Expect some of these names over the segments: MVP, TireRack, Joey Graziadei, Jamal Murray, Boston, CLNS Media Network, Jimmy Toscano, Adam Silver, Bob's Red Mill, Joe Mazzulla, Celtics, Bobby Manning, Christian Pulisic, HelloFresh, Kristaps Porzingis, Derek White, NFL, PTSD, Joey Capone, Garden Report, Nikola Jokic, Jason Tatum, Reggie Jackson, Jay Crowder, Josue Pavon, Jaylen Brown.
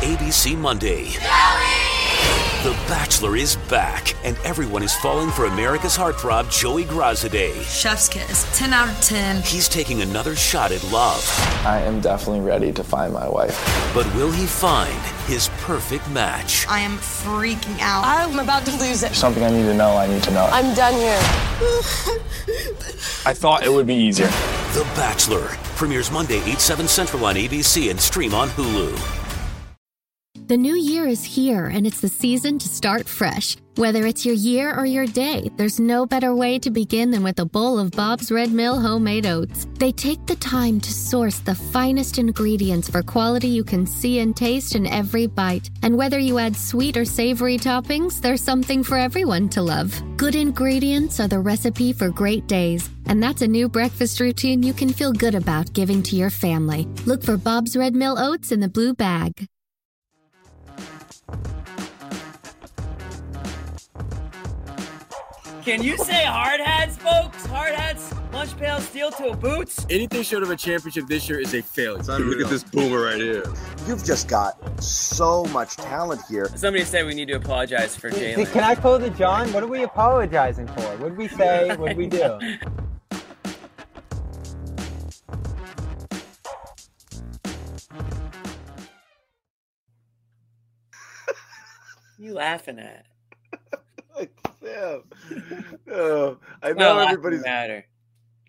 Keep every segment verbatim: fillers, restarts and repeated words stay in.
A B C Monday. Joey! The Bachelor is back, and everyone is falling for America's heartthrob, Joey Graziadei. Chef's kiss. ten out of ten. He's taking another shot at love. I am definitely ready to find my wife. But will he find his perfect match? I am freaking out. I'm about to lose it. Something I need to know, I need to know. I'm done here. I thought it would be easier. The Bachelor premieres Monday, eight, seven Central on A B C and stream on Hulu. The new year is here, and it's the season to start fresh. Whether it's your year or your day, there's no better way to begin than with a bowl of Bob's Red Mill homemade oats. They take the time to source the finest ingredients for quality you can see and taste in every bite. And whether you add sweet or savory toppings, there's something for everyone to love. Good ingredients are the recipe for great days, and that's a new breakfast routine you can feel good about giving to your family. Look for Bob's Red Mill oats in the blue bag. Can you say hard hats, folks? Hard hats, lunch pails, steel toe boots. Anything short of a championship this year is a failure. Dude, look at this boomer right here. You've just got so much talent here. Somebody said we need to apologize for Jaylen. Can I call the John? What are we apologizing for? What did we say? What did we do? You laughing at? Damn. Oh, I know everybody's matter.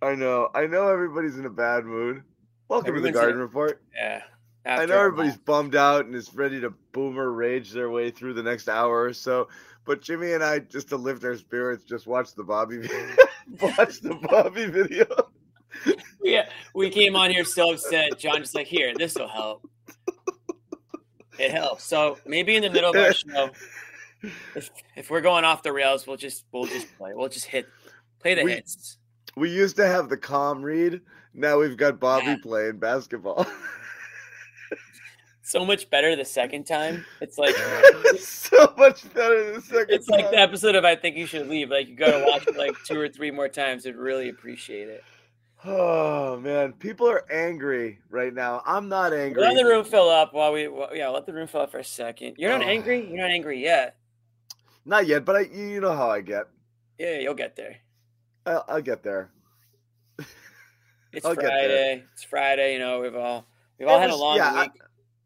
I know. I know everybody's in a bad mood. Welcome Everyone's to the Garden in, Report. Yeah. I know everybody's that. bummed out and is ready to boomer rage their way through the next hour or so. But Jimmy and I, just to lift our spirits, just watched the Bobby watch the Bobby video. Yeah. We came on here so upset. John just like, here, this will help. It helps. So maybe in the middle of our show. If, if we're going off the rails, we'll just we'll just play. We'll just hit play the we, hits. We used to have the calm read. Now we've got Bobby yeah. playing basketball. So much better the second time. It's like so much better the second. It's time. Like the episode of I Think You Should Leave. Like you gotta watch it like two or three more times. I'd really appreciate it. Oh man, people are angry right now. I'm not angry. Let the room fill up while we while, yeah. Let the room fill up for a second. You're not oh. angry. You're not angry yet. Not yet, but I, you know how I get. Yeah, you'll get there. I'll, I'll get there. It's I'll Friday. There. It's Friday. You know, we've all we've all it had was, a long yeah, week.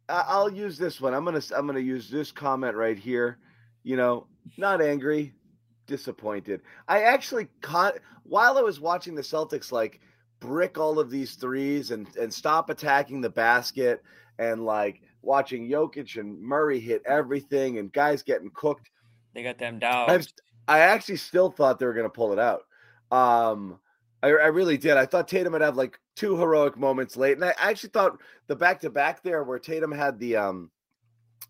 I, I'll use this one. I'm gonna I'm gonna use this comment right here. You know, not angry, disappointed. I actually caught while I was watching the Celtics like brick all of these threes and and stop attacking the basket and like watching Jokic and Murray hit everything and guys getting cooked. They got them down. I actually still thought they were going to pull it out. Um, I, I really did. I thought Tatum would have like two heroic moments late, and I actually thought the back-to-back there where Tatum had the um,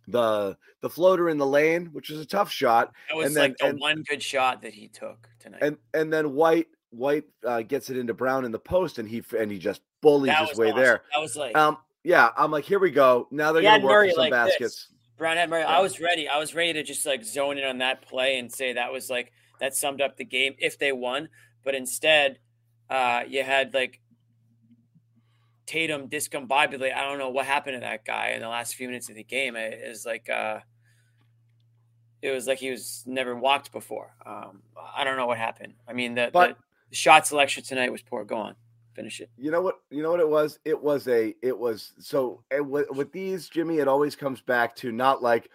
the the floater in the lane, which was a tough shot. That was and then, like the and, one good shot that he took tonight. And and then White White uh, gets it into Brown in the post, and he and he just bullies his way awesome. there. That was like, um, yeah, I'm like, here we go. Now they're going to work for some like baskets. This. Brown had Murray. I was ready. I was ready to just like zone in on that play and say that was like that summed up the game if they won. But instead, uh, you had like Tatum discombobulate. I don't know what happened to that guy in the last few minutes of the game. It is like uh, it was like he was never walked before. Um, I don't know what happened. I mean, the, but, the shot selection tonight was poor. Go on. Finish it. You know what? You know what it was? It was a, it was so it w- with these, Jimmy, it always comes back to not like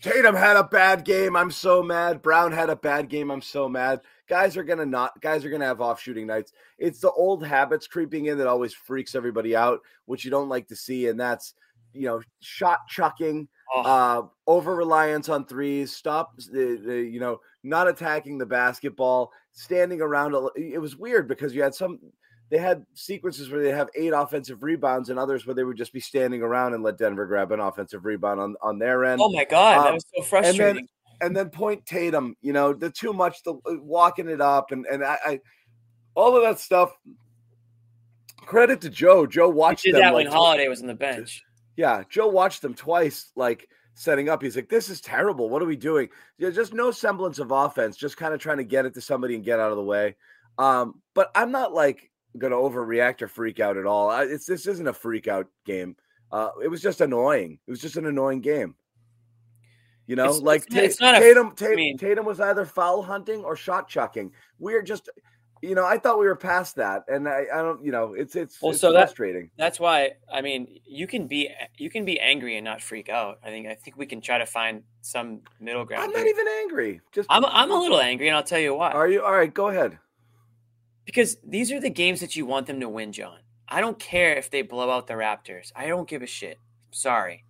Tatum had a bad game. I'm so mad. Brown had a bad game. I'm so mad. Guys are going to not, guys are going to have off shooting nights. It's the old habits creeping in that always freaks everybody out, which you don't like to see. And that's, you know, shot chucking, oh. uh, over reliance on threes, stop, the, the, you know, not attacking the basketball, standing around. It was weird because you had some, they had sequences where they have eight offensive rebounds and others where they would just be standing around and let Denver grab an offensive rebound on, on their end. Oh my God. Um, that was so frustrating. And then, and then point Tatum, you know, the too much, the walking it up. And, and I, I, all of that stuff, credit to Joe. Joe watched them. He did that like, when Holiday was on the bench. Yeah. Joe watched them twice. Like, setting up, he's like, this is terrible. What are we doing? There's just no semblance of offense, just kind of trying to get it to somebody and get out of the way. Um, but I'm not like, going to overreact or freak out at all. It's this isn't a freak out game. Uh, it was just annoying. It was just an annoying game. You know, it's, like it's not, it's Tatum, a, Tatum, I mean, Tatum was either foul hunting or shot chucking. We're just, you know, I thought we were past that, and I, I don't, you know, it's it's, well, it's so frustrating. That, that's why, I mean, you can be you can be angry and not freak out. I think I think we can try to find some middle ground. I'm not even angry. Just I'm I'm a little angry, and I'll tell you why. Are you all right? Go ahead. Because these are the games that you want them to win, John. I don't care if they blow out the Raptors. I don't give a shit. Sorry.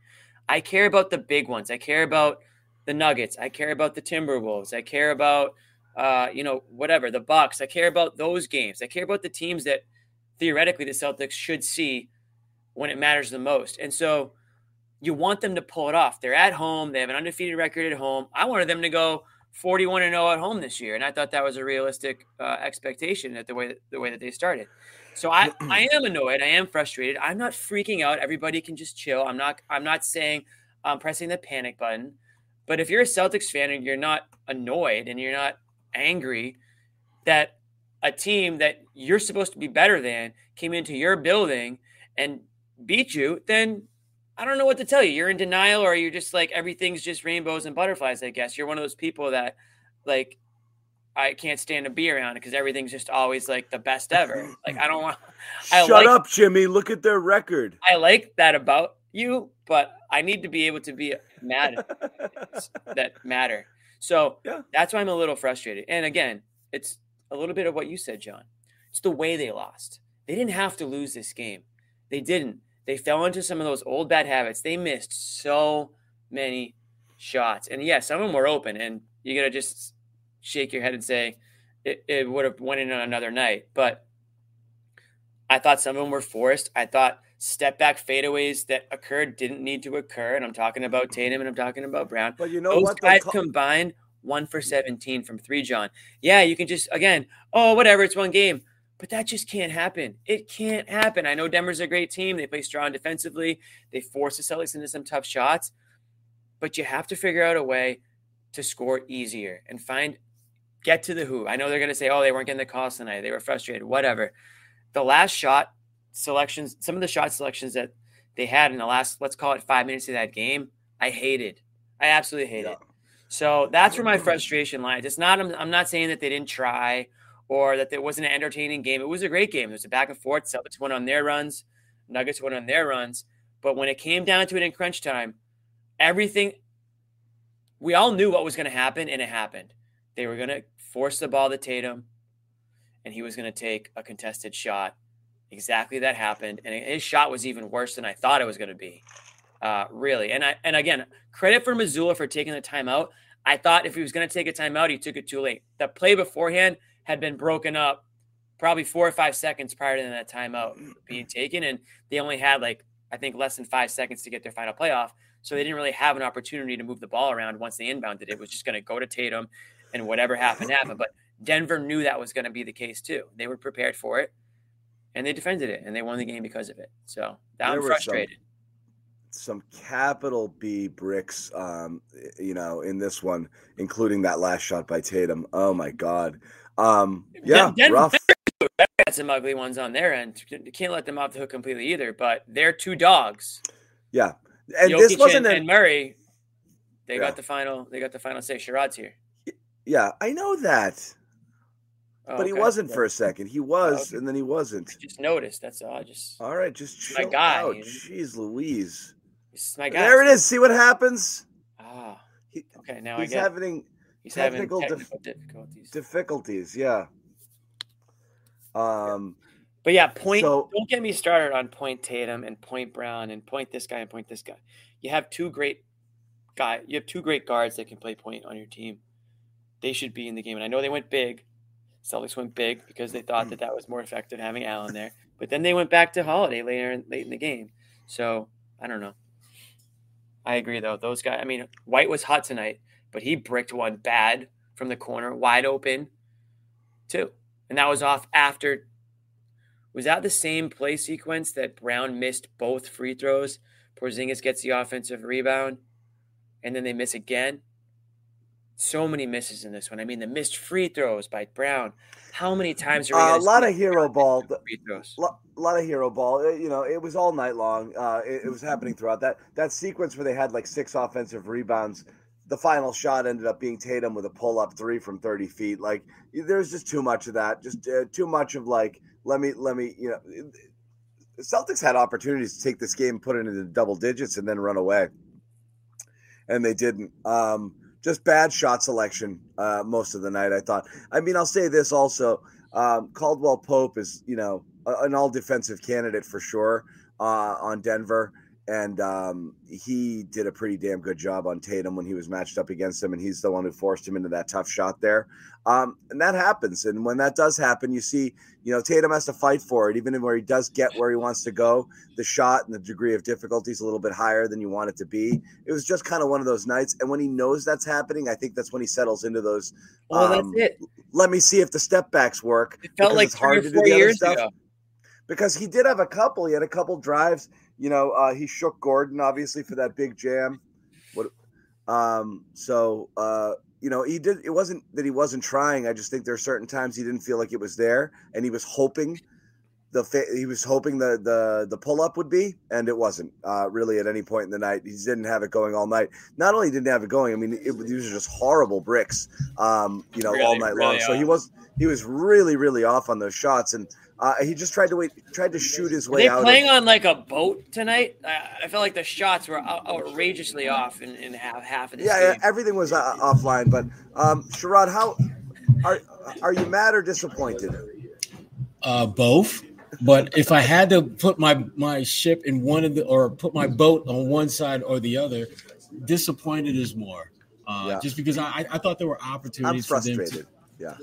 I care about the big ones. I care about the Nuggets. I care about the Timberwolves. I care about, uh, you know, whatever, the Bucks. I care about those games. I care about the teams that theoretically the Celtics should see when it matters the most. And so you want them to pull it off. They're at home. They have an undefeated record at home. I wanted them to go forty-one and oh at home this year, and I thought that was a realistic uh, expectation at the way that, the way that they started. So I, I am annoyed. I am frustrated. I'm not freaking out. Everybody can just chill. I'm not I'm not saying I'm pressing the panic button. But if you're a Celtics fan and you're not annoyed and you're not angry that a team that you're supposed to be better than came into your building and beat you, then I don't know what to tell you. You're in denial, or you're just like everything's just rainbows and butterflies, I guess. You're one of those people that like – I can't stand to be around it because everything's just always like the best ever. Like I don't want. I Shut like, up, Jimmy. Look at their record. I like that about you, but I need to be able to be mad at that matter. So yeah. That's why I'm a little frustrated. And again, it's a little bit of what you said, John. It's the way they lost. They didn't have to lose this game. They didn't. They fell into some of those old bad habits. They missed so many shots, and yeah, some of them were open, and you gotta just shake your head and say it, it would have went in on another night. But I thought some of them were forced. I thought step back fadeaways that occurred didn't need to occur. And I'm talking about Tatum and I'm talking about Brown. But you know Those what? Those guys call- combined one for seventeen from three, John. Yeah, you can just, again, oh, whatever, it's one game. But that just can't happen. It can't happen. I know Denver's a great team. They play strong defensively. They force the Celtics into some tough shots. But you have to figure out a way to score easier and find – get to the hoop. I know they're going to say, oh, they weren't getting the calls tonight. They were frustrated, whatever. The last shot selections, some of the shot selections that they had in the last, let's call it five minutes of that game, I hated. I absolutely hated. Yeah. So that's where my frustration lies. It's not, I'm, I'm not saying that they didn't try or that it wasn't an entertaining game. It was a great game. It was a back and forth. Celtics went on their runs. Nuggets went on their runs. But when it came down to it in crunch time, everything, we all knew what was going to happen, and it happened. They were going to force the ball to Tatum, and he was going to take a contested shot. Exactly that happened, and his shot was even worse than I thought it was going to be, uh, really. And I and again, credit for Mazzulla for taking the timeout. I thought if he was going to take a timeout, he took it too late. The play beforehand had been broken up probably four or five seconds prior to that timeout being taken, and they only had, like, I think less than five seconds to get their final playoff, so they didn't really have an opportunity to move the ball around once they inbounded it. It was just going to go to Tatum, and whatever happened, happened. But Denver knew that was going to be the case too. They were prepared for it, and they defended it, and they won the game because of it. So I'm frustrated. Some, some capital B bricks, um, you know, in this one, including that last shot by Tatum. Oh, my God. Um, yeah, Denver, rough. Denver had some ugly ones on their end. You can't let them off the hook completely either, but they're two dogs. Yeah. And Jokic this wasn't and, a... and Murray, they yeah. got the final They got the final say. Sherrod's here. Yeah, I know that. Oh, but he okay. wasn't yeah. for a second. He was, oh, okay. and then he wasn't. I just noticed. That's all. I just all right, just chill my guy. Out. Jeez Louise. This is my guy. There it is. See what happens? Ah. Oh. Okay, now he's I get having he's technical having technical dif- difficulties. Difficulties, yeah. Um But yeah, point so, don't get me started on point Tatum and point Brown and point this guy and point this guy. You have two great guy. You have two great guards that can play point on your team. They should be in the game. And I know they went big. Celtics went big because they thought that that was more effective having Allen there. But then they went back to Holiday later in, late in the game. So, I don't know. I agree, though. Those guys – I mean, White was hot tonight, but he bricked one bad from the corner, wide open, too. And that was off after – was that the same play sequence that Brown missed both free throws? Porzingis gets the offensive rebound, and then they miss again? So many misses in this one. I mean, the missed free throws by Brown. How many times are we uh, a lot of hero ball? A Lo- lot of hero ball. You know, it was all night long. Uh, it, it was happening throughout that that sequence where they had like six offensive rebounds. The final shot ended up being Tatum with a pull-up three from thirty feet. Like, there's just too much of that. Just uh, too much of like, let me, let me, you know. The Celtics had opportunities to take this game, put it into double digits, and then run away. And they didn't. Um, just bad shot selection uh, most of the night, I thought. I mean, I'll say this also. Um, Caldwell Pope is, you know, an all-defensive candidate for sure uh, on Denver. And um, he did a pretty damn good job on Tatum when he was matched up against him, and he's the one who forced him into that tough shot there. Um, and that happens. And when that does happen, you see, you know, Tatum has to fight for it, even where he does get where he wants to go. The shot and the degree of difficulty is a little bit higher than you want it to be. It was just kind of one of those nights. And when he knows that's happening, I think that's when he settles into those. Oh, um, that's it. Let me see if the step backs work. It felt like it's hard to do the other stuff. Ago. Because he did have a couple. He had a couple drives. You know, uh, he shook Gordon, obviously, for that big jam. What? Um, so, uh, you know, he did. It wasn't that he wasn't trying. I just think there are certain times he didn't feel like it was there, and he was hoping the fa- he was hoping the the the pull up would be, and it wasn't uh, really at any point in the night. He didn't have it going all night. Not only didn't have it going, I mean, it, these are just horrible bricks. Um, you know, really, all night really long. Off. So he was he was really really off on those shots. And Uh, he just tried to wait, tried to shoot his way out. Are they playing of, on like a boat tonight? I, I felt like the shots were out, outrageously off in, in half, half of this. Yeah, game. Yeah, everything was uh, offline. But um, Sherrod, how are are you mad or disappointed? Uh, both. But if I had to put my, my ship in one of the, or put my boat on one side or the other, disappointed is more. Uh, yeah. Just because I I thought there were opportunities. I'm frustrated. For them to, Yeah.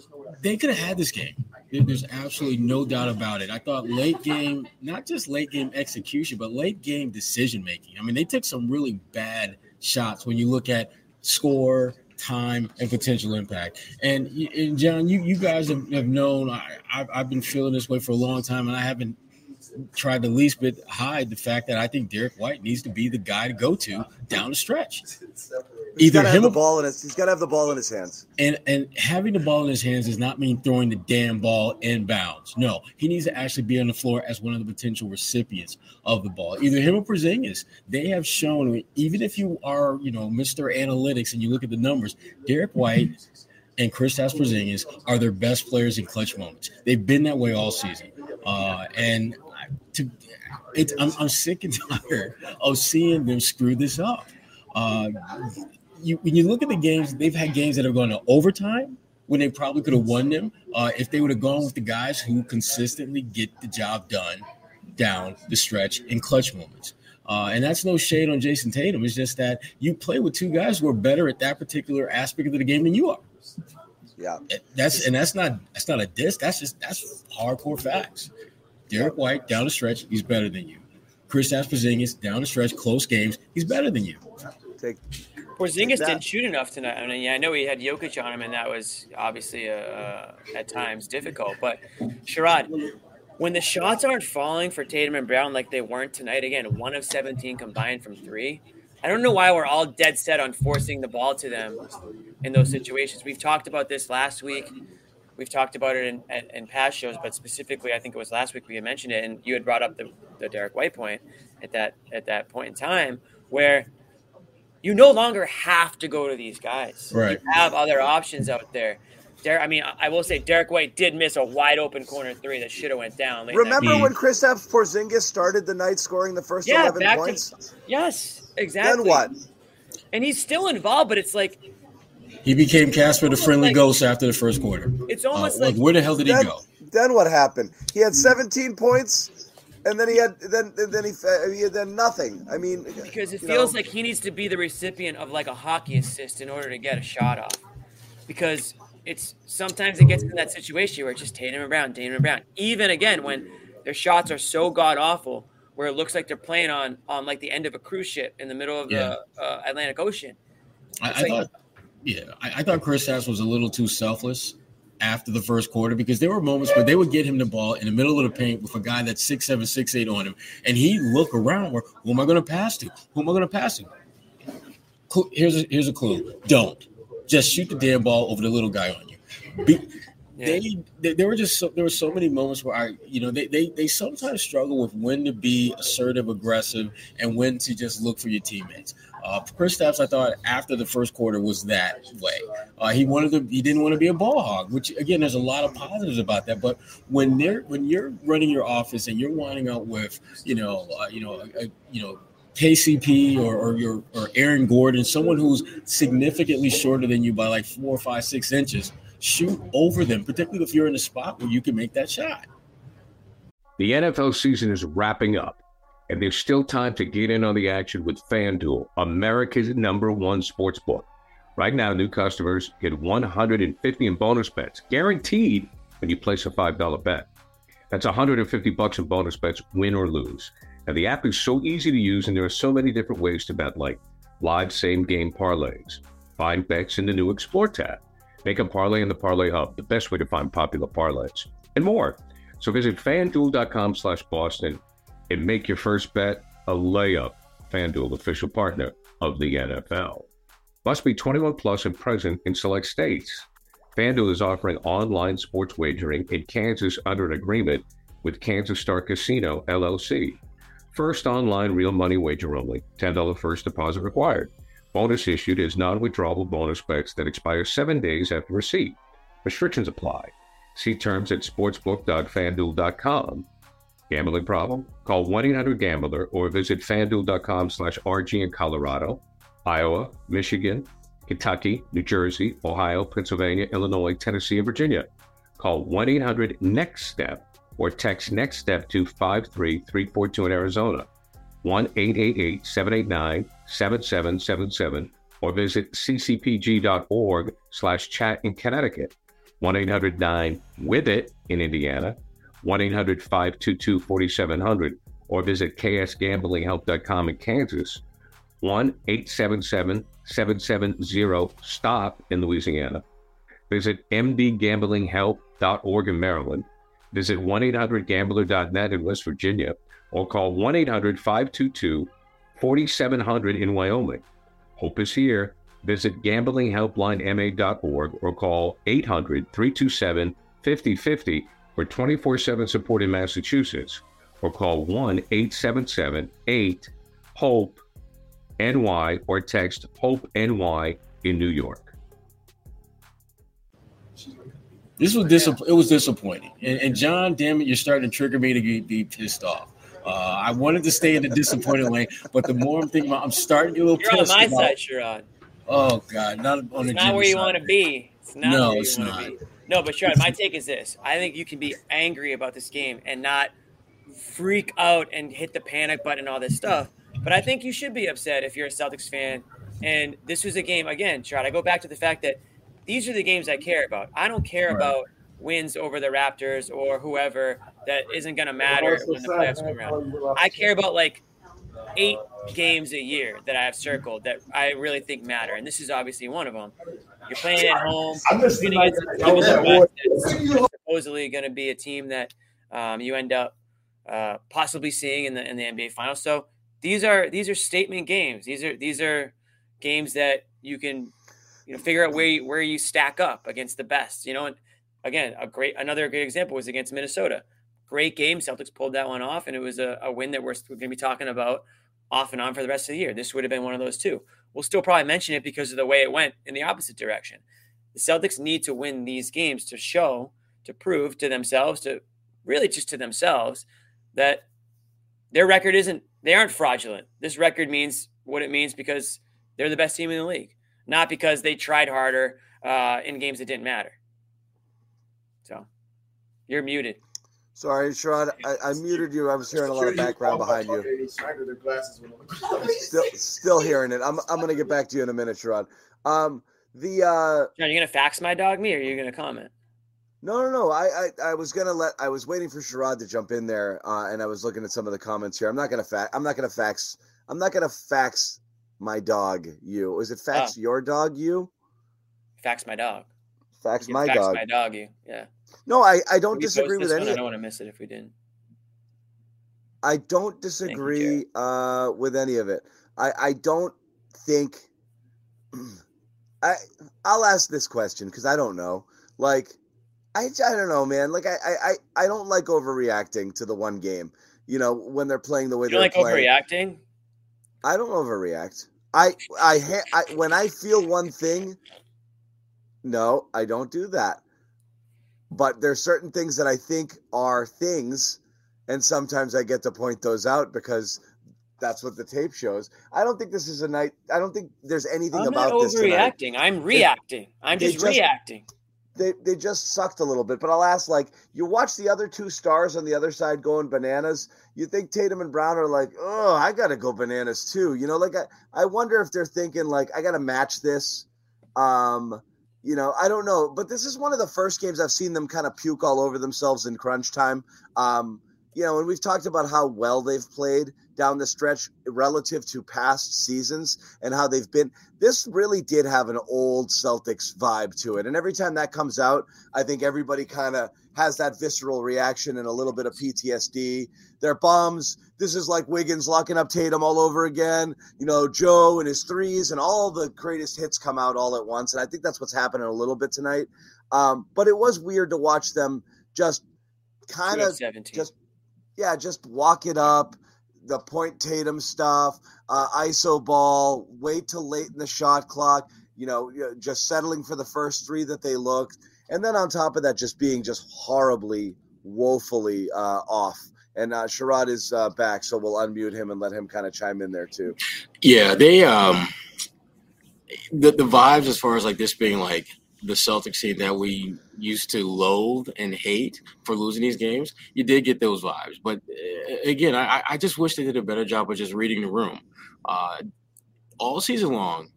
They could have had this game. There's absolutely no doubt about it. I thought late game, not just late game execution, but late game decision making. I mean, they took some really bad shots when you look at score, time, and potential impact. And, and John, you, you guys have, have known I, I've, I've been feeling this way for a long time, and I haven't tried the least bit hide the fact that I think Derek White needs to be the guy to go to down the stretch. Either him the ball in his, he's got to have the ball in his hands. And and having the ball in his hands does not mean throwing the damn ball in bounds. No, he needs to actually be on the floor as one of the potential recipients of the ball. Either him or Porzingis. They have shown, even if you are, you know, Mister Analytics and you look at the numbers, Derek White and Kristaps Porzingis are their best players in clutch moments. They've been that way all season. Uh, and to, it's, I'm, I'm sick and tired of seeing them screw this up. Uh, You, when you look at the games, they've had games that have gone to overtime when they probably could have won them uh, if they would have gone with the guys who consistently get the job done down the stretch in clutch moments. Uh, and that's no shade on Jason Tatum. It's just that you play with two guys who are better at that particular aspect of the game than you are. Yeah, that's and that's not that's not a diss. That's just that's hardcore facts. Derek White down the stretch, he's better than you. Kristaps Porzingis down the stretch, close games, he's better than you. Take. Porzingis didn't shoot enough tonight. I mean, yeah, I know he had Jokic on him, and that was obviously uh, at times difficult. But, Sherrod, when the shots aren't falling for Tatum and Brown like they weren't tonight, again, one of seventeen combined from three, I don't know why we're all dead set on forcing the ball to them in those situations. We've talked about this last week. We've talked about it in, in, in past shows, but specifically, I think it was last week we had mentioned it, and you had brought up the, the Derek White point at that at that point in time where – you no longer have to go to these guys. Right. You have other options out there. Der- I mean, I will say Derek White did miss a wide-open corner three that should have went down. Remember when Kristaps Porzingis started the night scoring the first yeah, eleven points? To, yes, exactly. Then what? And he's still involved, but it's like – he became Casper the Friendly like, Ghost after the first quarter. It's almost uh, like, like – where the hell did then, he go? Then what happened? He had seventeen points. And then he had then then he, he had then nothing. I mean, because it feels know. like he needs to be the recipient of like a hockey assist in order to get a shot off. Because it's sometimes it gets in that situation where it's just Tatum and Brown, Tatum and Brown. Even again when their shots are so god awful, where it looks like they're playing on on like the end of a cruise ship in the middle of yeah. the uh, Atlantic Ocean. I, I like, thought, yeah, I, I thought Kristaps was a little too selfless after the first quarter, because there were moments where they would get him the ball in the middle of the paint with a guy that's six seven, six eight on him, and he'd look around where, who am I going to pass to? Who am I going to pass to? Here's a, here's a clue. Don't. just shoot the damn ball over the little guy on you. Be, yeah. they, they there were just so, there were so many moments where I you know they, they they sometimes struggle with when to be assertive, aggressive, and when to just look for your teammates. Uh, Kristaps, I thought after the first quarter was that way. Uh, he wanted to, he didn't want to be a ball hog, which again, there's a lot of positives about that. But when they're when you're running your office and you're winding out with, you know, uh, you know, uh, you know, K C P or or your or Aaron Gordon, someone who's significantly shorter than you by like four or five, six inches, shoot over them, particularly if you're in a spot where you can make that shot. The N F L season is wrapping up, and there's still time to get in on the action with FanDuel, America's number one sports book. Right now, new customers get one hundred fifty dollars in bonus bets, guaranteed when you place a five dollar bet. That's one hundred fifty dollars in bonus bets, win or lose. Now, the app is so easy to use, and there are so many different ways to bet, like live same-game parlays. Find bets in the new Explore tab. Make a parlay in the Parlay Hub, the best way to find popular parlays, and more. So visit FanDuel.com slash Boston and make your first bet a layup. FanDuel, official partner of the N F L. Must be twenty-one plus and present in select states. FanDuel is offering online sports wagering in Kansas under an agreement with Kansas Star Casino, L L C. First online real money wager only, ten dollars first deposit required. Bonus issued is non-withdrawable bonus bets that expire seven days after receipt. Restrictions apply. See terms at sportsbook dot fanduel dot com. Gambling problem? Call one eight hundred gambler or visit fanduel.com slash RG in Colorado, Iowa, Michigan, Kentucky, New Jersey, Ohio, Pennsylvania, Illinois, Tennessee, and Virginia. Call one eight hundred next step or text NEXTSTEP to five three three four two in Arizona, one eight eight eight seven eight nine seven seven seven seven, or visit ccpg.org slash chat in Connecticut, one eight hundred nine with it in Indiana, one eight hundred five two two four seven zero zero, or visit k s gambling help dot com in Kansas, one eight seven seven seven seven zero stop in Louisiana. Visit m d gambling help dot org in Maryland. Visit one eight hundred gambler dot net in West Virginia, or call one eight hundred five two two four seven zero zero in Wyoming. Hope is here. Visit gambling helpline m a dot org or call eight hundred three two seven five zero five zero for twenty-four seven support in Massachusetts, or call one eight seven seven eight hope N Y or text HOPE-N Y in New York. This was disapp- It was disappointing. And, and John, damn it, you're starting to trigger me to be, be pissed off. Uh, I wanted to stay in the disappointed lane, but the more I'm thinking about, I'm starting to get a little you're pissed. You're on my about, side, Sherrod. Oh, God. Not on the It's not where you want to be. It's not no, where you it's not. Be. No, but Sherrod, my take is this. I think you can be angry about this game and not freak out and hit the panic button and all this stuff. But I think you should be upset if you're a Celtics fan. And this was a game, again, Sherrod, I go back to the fact that these are the games I care about. I don't care right. about wins over the Raptors or whoever. That isn't going to matter when the playoffs come around. I care about like eight games a year that I have circled that I really think matter. And this is obviously one of them. You're playing at home. I'm just you're like, that supposedly going to be a team that um, you end up uh, possibly seeing in the in the N B A Finals. So these are these are statement games. These are these are games that you can. You know, figure out where you, where you stack up against the best, you know, and again, a great, another great example was against Minnesota. Great game. Celtics pulled that one off, and it was a, a win that we're, we're going to be talking about off and on for the rest of the year. This would have been one of those two. We'll still probably mention it because of the way it went in the opposite direction. The Celtics need to win these games to show, to prove to themselves, to really just to themselves that their record isn't, they aren't fraudulent. This record means what it means because they're the best team in the league. Not because they tried harder uh, in games that didn't matter. So, you're muted. Sorry, Sherrod, I, I muted you. I was hearing a lot of background behind you. Still, still hearing it. I'm, I'm going to get back to you in a minute, Sherrod. Um, the. Uh, Sherrod, are you going to fax my dog me, or are you going to comment? No, no, no. I, I, I was going to let. I was waiting for Sherrod to jump in there, uh, and I was looking at some of the comments here. I'm not going to fax. I'm not going to fax. I'm not going to fax. My dog, you. Is it fax oh. your dog, you? Fax my dog. Fax my fax dog. Fax my dog, you. Yeah. No, I, I don't disagree with anything. I don't want to miss it if we didn't. I don't disagree you, uh, with any of it. I, I don't think I I'll ask this question because I don't know. Like, I, I don't know, man. Like, I, I, I don't like overreacting to the one game, you know, when they're playing the way you they're like playing. Overreacting? I don't overreact. I, I, ha- I, when I feel one thing, no, I don't do that. But there's certain things that I think are things, and sometimes I get to point those out because that's what the tape shows. I don't think this is a night. I don't think there's anything I'm about not this overreacting. Tonight. I'm reacting. They, I'm just, just reacting. They they just sucked a little bit. But I'll ask, like, you watch the other two stars on the other side going bananas. You think Tatum and Brown are like, oh, I got to go bananas too. You know, like I, I wonder if they're thinking like, I got to match this. Um, You know, I don't know, but this is one of the first games I've seen them kind of puke all over themselves in crunch time. Um, you know, and we've talked about how well they've played down the stretch relative to past seasons and how they've been. This really did have an old Celtics vibe to it. And every time that comes out, I think everybody kind of has that visceral reaction and a little bit of P T S D. They're bums. This is like Wiggins locking up Tatum all over again. You know, Joe and his threes and all the greatest hits come out all at once. And I think that's what's happening a little bit tonight. Um, but it was weird to watch them just kind of just, yeah, just walk it up. The point Tatum stuff, uh, I S O ball, wait till late in the shot clock, you know, just settling for the first three that they looked. And then on top of that, just being just horribly, woefully uh, off. And uh, Sherrod is uh, back, so we'll unmute him and let him kind of chime in there too. Yeah, they um, the the vibes as far as like this being like the Celtics team that we used to loathe and hate for losing these games, you did get those vibes. But uh, again, I, I just wish they did a better job of just reading the room. Uh, all season long,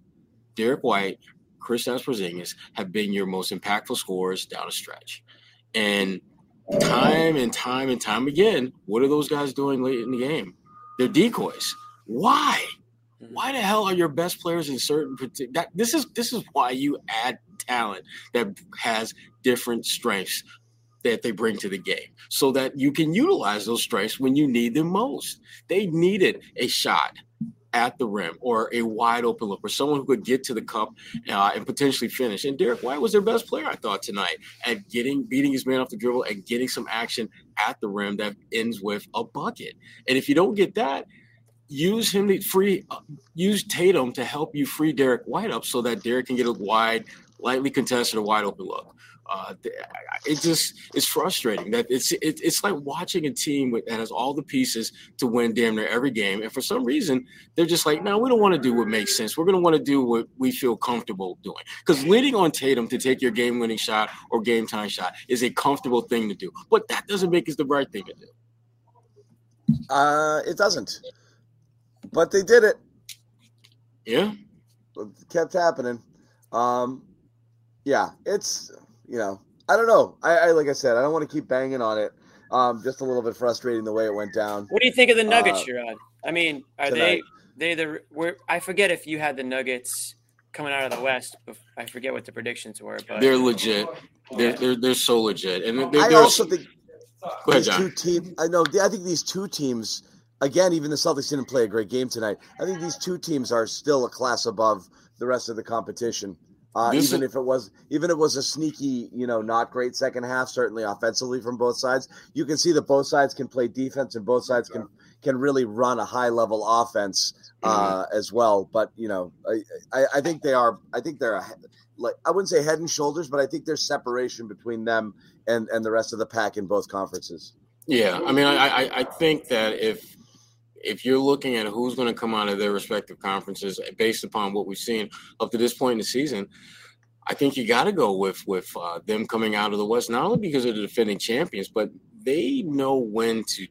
Derek White, Kristaps Porzingis have been your most impactful scorers down a stretch. And time and time and time again, what are those guys doing late in the game? They're decoys. Why? Why the hell are your best players in certain – that this is this is why you add talent that has different strengths that they bring to the game so that you can utilize those strengths when you need them most. They needed a shot at the rim or a wide open look or someone who could get to the cup uh, and potentially finish. And Derek White was their best player, I thought, tonight at getting beating his man off the dribble and getting some action at the rim that ends with a bucket. And if you don't get that, use him to free uh, use Tatum to help you free Derek White up so that Derek can get a wide, lightly contested, a wide open look. Uh, it just it's frustrating that it's it, it's like watching a team with, that has all the pieces to win damn near every game, and for some reason they're just like, no, we don't want to do what makes sense. We're going to want to do what we feel comfortable doing. Because leaning on Tatum to take your game-winning shot or game-time shot is a comfortable thing to do, but that doesn't make it the right thing to do. Uh, it doesn't, but they did it. Yeah, it kept happening. Um, yeah, it's. You know, I don't know. I, I like I said, I don't want to keep banging on it. Um, just a little bit frustrating the way it went down. What do you think of the Nuggets, uh, Sherrod? I mean, are tonight. they they the? Were, I forget if you had the Nuggets coming out of the West. I forget what the predictions were, but they're legit. They're they're, they're so legit. And they're, they're, I also think go ahead, these John. two teams. I know. I think these two teams. Again, even the Celtics didn't play a great game tonight. I think these two teams are still a class above the rest of the competition. Uh, even if it was, even if it was a sneaky, you know, not great second half, certainly offensively from both sides, you can see that both sides can play defense and both sides can, can really run a high level offense uh, mm-hmm. as well. But, you know, I, I think they are, I think they're like, I wouldn't say head and shoulders, but I think there's separation between them and, and the rest of the pack in both conferences. Yeah. I mean, I, I, I think that if, If you're looking at who's going to come out of their respective conferences based upon what we've seen up to this point in the season, I think you got to go with with uh, them coming out of the West, not only because they're the defending champions, but they know when to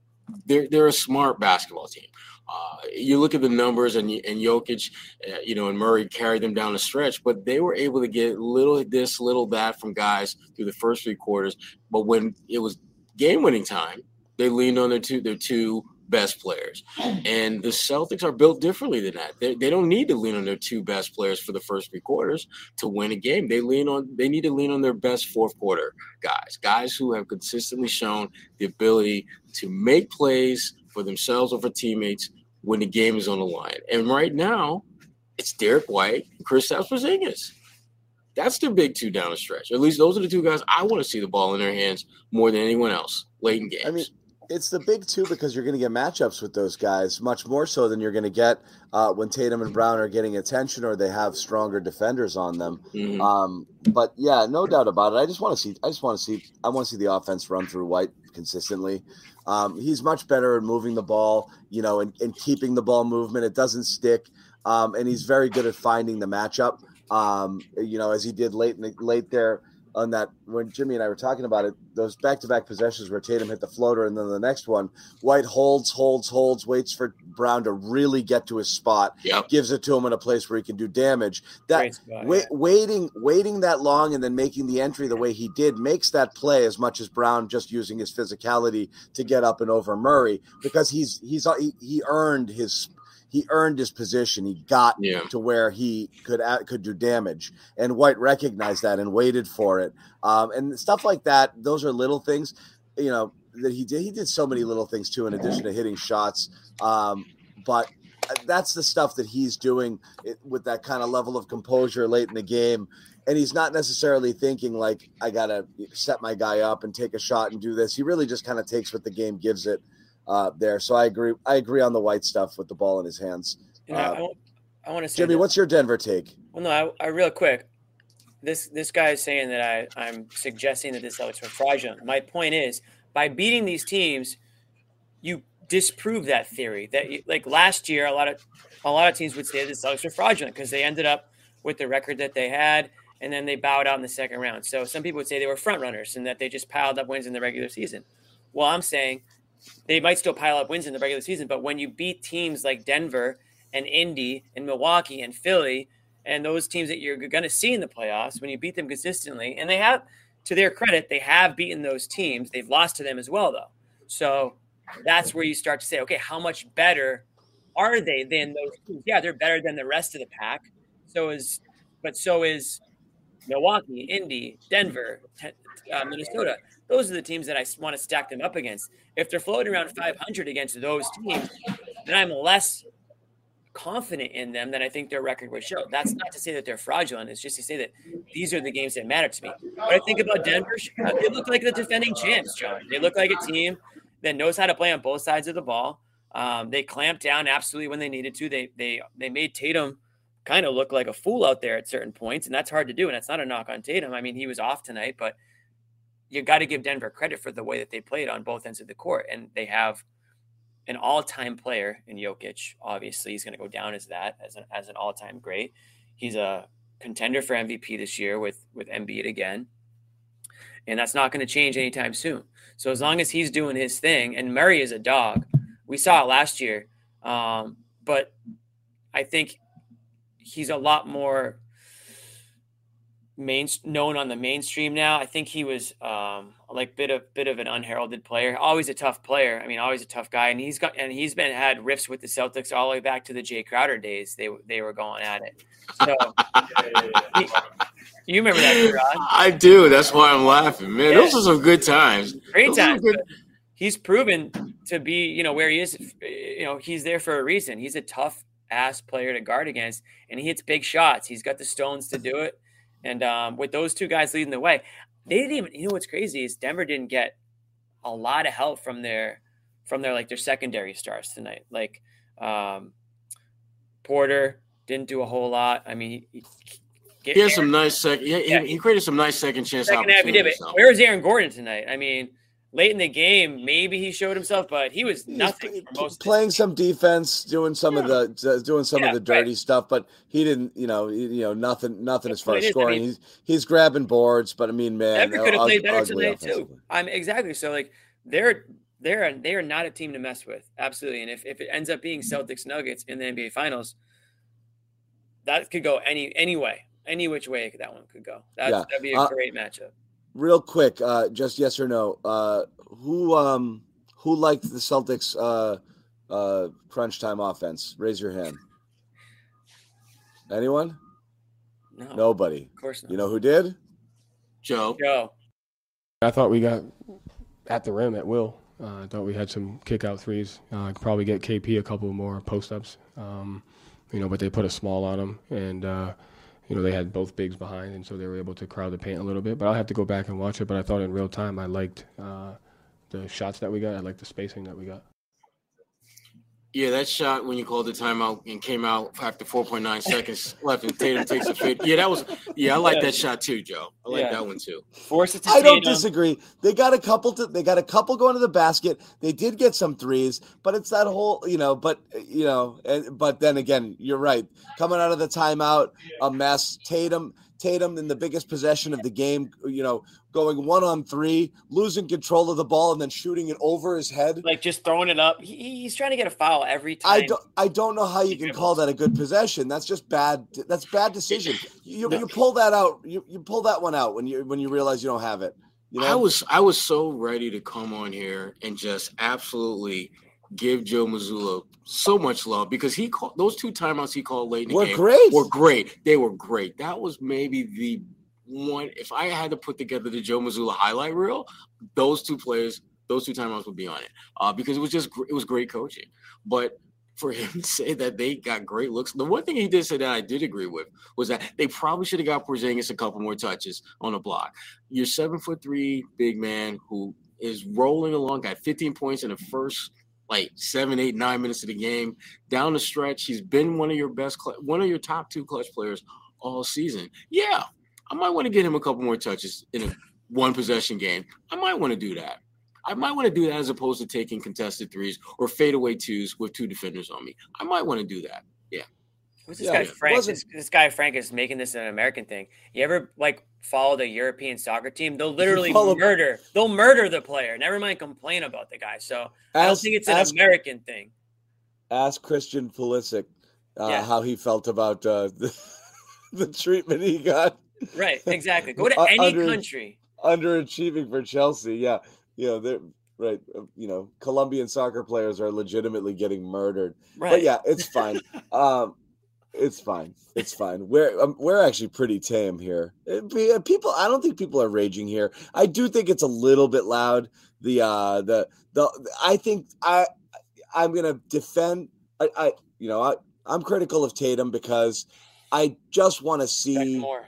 – they're they're a smart basketball team. Uh, you look at the numbers and, and Jokic, uh, you know, and Murray carried them down the stretch, but they were able to get little this, little that from guys through the first three quarters. But when it was game-winning time, they leaned on their two their two – best players, and the Celtics are built differently than that. They, they don't need to lean on their two best players for the first three quarters to win a game. They lean on they need to lean on their best fourth quarter guys, guys who have consistently shown the ability to make plays for themselves or for teammates when the game is on the line. And right now, it's Derek White and Kristaps Porzingis. That's their big two down the stretch. Or at least those are the two guys I want to see the ball in their hands more than anyone else late in games. I mean, it's the big two because you're going to get matchups with those guys much more so than you're going to get uh, when Tatum and Brown are getting attention or they have stronger defenders on them. Mm-hmm. Um, but yeah, no doubt about it. I just want to see. I just want to see. I want to see the offense run through White consistently. Um, he's much better at moving the ball, you know, and, and keeping the ball movement. It doesn't stick, um, and he's very good at finding the matchup. Um, you know, as he did late in the, late there. On that, when Jimmy and I were talking about it, those back-to-back possessions where Tatum hit the floater and then the next one, White holds, holds, holds, waits for Brown to really get to his spot, yep. gives it to him in a place where he can do damage. That spot, wa- yeah. waiting, waiting that long and then making the entry the way he did makes that play as much as Brown just using his physicality to get up and over Murray because he's he's he, he earned his. He earned his position. He got yeah. to where he could could do damage, and White recognized that and waited for it. Um, and stuff like that, those are little things, you know, that he did. He did so many little things too, in addition to hitting shots. Um, but that's the stuff that he's doing with that kind of level of composure late in the game. And he's not necessarily thinking like, I got to set my guy up and take a shot and do this. He really just kind of takes what the game gives it. Uh, there, so I agree. I agree on the White stuff with the ball in his hands. Uh, I, I, I want to say, Jimmy, that, what's your Denver take? Well, no, I, I real quick. This this guy is saying that I I'm suggesting that this Celtics are fraudulent. My point is, by beating these teams, you disprove that theory. That you, like last year, a lot of a lot of teams would say that the Celtics are fraudulent because they ended up with the record that they had, and then they bowed out in the second round. So some people would say they were front runners and that they just piled up wins in the regular season. Well, I'm saying. They might still pile up wins in the regular season, but when you beat teams like Denver and Indy and Milwaukee and Philly and those teams that you're going to see in the playoffs, when you beat them consistently, and they have, to their credit, they have beaten those teams. They've lost to them as well, though. So that's where you start to say, okay, how much better are they than those teams? Yeah, they're better than the rest of the pack. So is, but so is Milwaukee, Indy, Denver, uh, Minnesota. Those are the teams that I want to stack them up against. If they're floating around five hundred against those teams, then I'm less confident in them than I think their record would show. That's not to say that they're fraudulent. It's just to say that these are the games that matter to me. What I think about Denver, they look like the defending champs, John. They look like a team that knows how to play on both sides of the ball. Um, they clamped down absolutely when they needed to. They they they made Tatum kind of look like a fool out there at certain points, and that's hard to do, and that's not a knock on Tatum. I mean, he was off tonight, but you got to give Denver credit for the way that they played on both ends of the court. And they have an all-time player in Jokic. Obviously, he's going to go down as that, as an, as an all-time great. He's a contender for M V P this year with, with Embiid again. And that's not going to change anytime soon. So as long as he's doing his thing, and Murray is a dog. We saw it last year. Um, but I think he's a lot more – main known on the mainstream now. I think he was um like bit of bit of an unheralded player, always a tough player. I mean, always a tough guy, and he's got and he's been had riffs with the Celtics all the way back to the Jay Crowder days. They they were going at it. So he, you remember that, Rod? I do. That's why I'm laughing, man. Yeah. Those are some good times. Great those times. Good. He's proven to be, you know, where he is. You know, he's there for a reason. He's a tough ass player to guard against, and he hits big shots. He's got the stones to do it. And um, with those two guys leading the way, they didn't even, you know, what's crazy is Denver didn't get a lot of help from their, from their, like their secondary stars tonight. Like um, Porter didn't do a whole lot. I mean, he, he, he had some nice second, he, yeah. he created some nice second chance second opportunities. Half, where was Aaron Gordon tonight? I mean, late in the game, maybe he showed himself, but he was nothing. He was for most playing some defense, doing some yeah. of the doing some yeah, of the dirty right. stuff, but he didn't, you know, you know, nothing, nothing That's as far as scoring. I mean, he's he's grabbing boards, but I mean, man, Denver could have played better tonight too. I'm exactly so like they're they're they are not a team to mess with, absolutely. And if, if it ends up being Celtics Nuggets in the N B A Finals, that could go any any way, any which way that one could go. That yeah. that'd be a uh, great matchup. Real quick, uh, just yes or no. Uh, who um, who liked the Celtics' uh, uh, crunch time offense? Raise your hand. Anyone? No. Nobody. Of course not. You know who did? Joe. Joe. I thought we got at the rim at will. Uh, I thought we had some kick-out threes. Uh, I could probably get K P a couple more post-ups. Um, you know, but they put a small on them, and uh, you know, they had both bigs behind, and so they were able to crowd the paint a little bit. But I'll have to go back and watch it. But I thought in real time I liked uh, the shots that we got. I liked the spacing that we got. Yeah, that shot when you called the timeout and came out after four point nine seconds left and Tatum takes a fade. Yeah, that was – yeah, I like yeah. that shot too, Joe. I like yeah. that one too. Force it to I don't disagree. They got a couple to, they got a couple going to the basket. They did get some threes, but it's that whole – you know, but you know, but then again, you're right. Coming out of the timeout, a mess. Tatum – Tatum in the biggest possession of the game, you know, going one on three, losing control of the ball, and then shooting it over his head, like just throwing it up. He, he's trying to get a foul every time. I don't, I don't know how you can call that a good possession. That's just bad. That's bad decision. You, you pull that out. You, you pull that one out when you when you realize you don't have it. You know? I was I was so ready to come on here and just absolutely give Joe Mazzulla so much love, because he called those two timeouts he called late in the were game great. were great. They were great. That was maybe the one. If I had to put together the Joe Mazzulla highlight reel, those two players, those two timeouts would be on it, uh, because it was just it was great coaching. But for him to say that they got great looks, the one thing he did say that I did agree with was that they probably should have got Porzingis a couple more touches on a block. Your seven foot three big man who is rolling along, got fifteen points in the first like seven, eight, nine minutes of the game. Down the stretch, he's been one of your best, one of your top two clutch players all season. Yeah, I might want to get him a couple more touches in a one possession game. I might want to do that. I might want to do that as opposed to taking contested threes or fadeaway twos with two defenders on me. I might want to do that. Yeah. Who's this yeah, guy Frank? This, this guy Frank is making this an American thing. You ever like follow the European soccer team? They'll literally murder. Them. They'll murder the player. Never mind complain about the guy. So ask, I don't think it's an ask, American thing. Ask Christian Pulisic uh, yeah. how he felt about uh, the, the treatment he got. Right. Exactly. Go to any Under, country. Underachieving for Chelsea. Yeah. You know, they're right. You know, Colombian soccer players are legitimately getting murdered. Right. But yeah, it's fine. um, It's fine. It's fine. We're um, we're actually pretty tame here. It, people, I don't think people are raging here. I do think it's a little bit loud. The uh, the the I think I I'm gonna defend. I, I you know I I'm critical of Tatum because I just want to see more.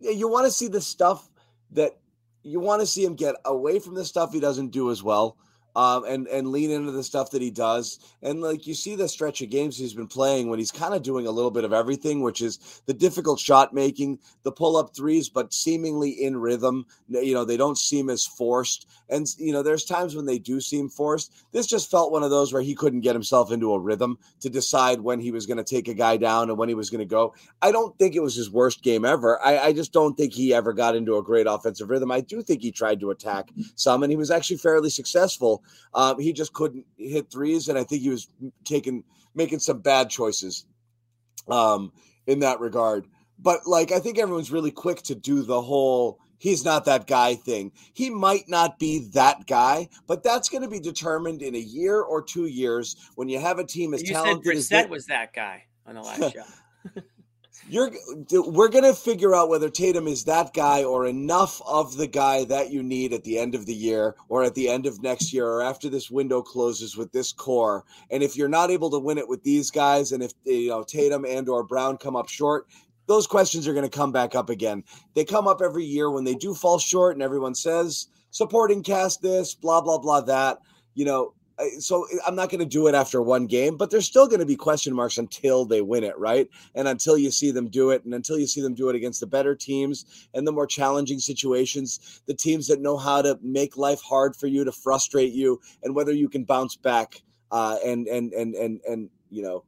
You want to see the stuff that you want to see him get away from the stuff he doesn't do as well. Um, and, and lean into the stuff that he does. And, like, you see the stretch of games he's been playing when he's kind of doing a little bit of everything, which is the difficult shot making, the pull-up threes, but seemingly in rhythm. You know, they don't seem as forced. And, you know, there's times when they do seem forced. This just felt one of those where he couldn't get himself into a rhythm to decide when he was going to take a guy down and when he was going to go. I don't think it was his worst game ever. I, I just don't think he ever got into a great offensive rhythm. I do think he tried to attack some, and he was actually fairly successful. Um, he just couldn't hit threes, and I think he was taking making some bad choices um, in that regard. But, like, I think everyone's really quick to do the whole he's not that guy thing. He might not be that guy, but that's going to be determined in a year or two years when you have a team as you talented said as that. was that guy on the last show. You're, we're going to figure out whether Tatum is that guy or enough of the guy that you need at the end of the year or at the end of next year or after this window closes with this core. And if you're not able to win it with these guys, and if, you know, Tatum and or Brown come up short, those questions are going to come back up again. They come up every year when they do fall short, and everyone says supporting cast this, blah, blah, blah, that, you know. So I'm not going to do it after one game, but there's still going to be question marks until they win it, right? And until you see them do it, and until you see them do it against the better teams and the more challenging situations, the teams that know how to make life hard for you, to frustrate you, and whether you can bounce back uh, and, and, and, and, and, you know,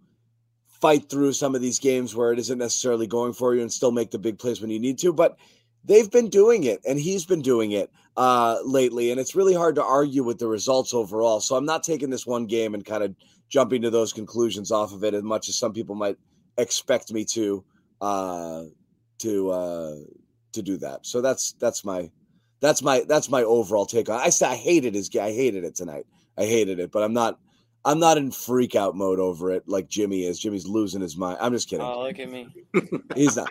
fight through some of these games where it isn't necessarily going for you and still make the big plays when you need to. But they've been doing it, and he's been doing it uh, lately, and it's really hard to argue with the results overall. So I'm not taking this one game and kind of jumping to those conclusions off of it as much as some people might expect me to uh, to uh, to do that. So that's that's my that's my that's my overall take on. I I hated his I hated it tonight. I hated it, but I'm not I'm not in freak out mode over it like Jimmy is. Jimmy's losing his mind. I'm just kidding. Oh, look at me. He's not.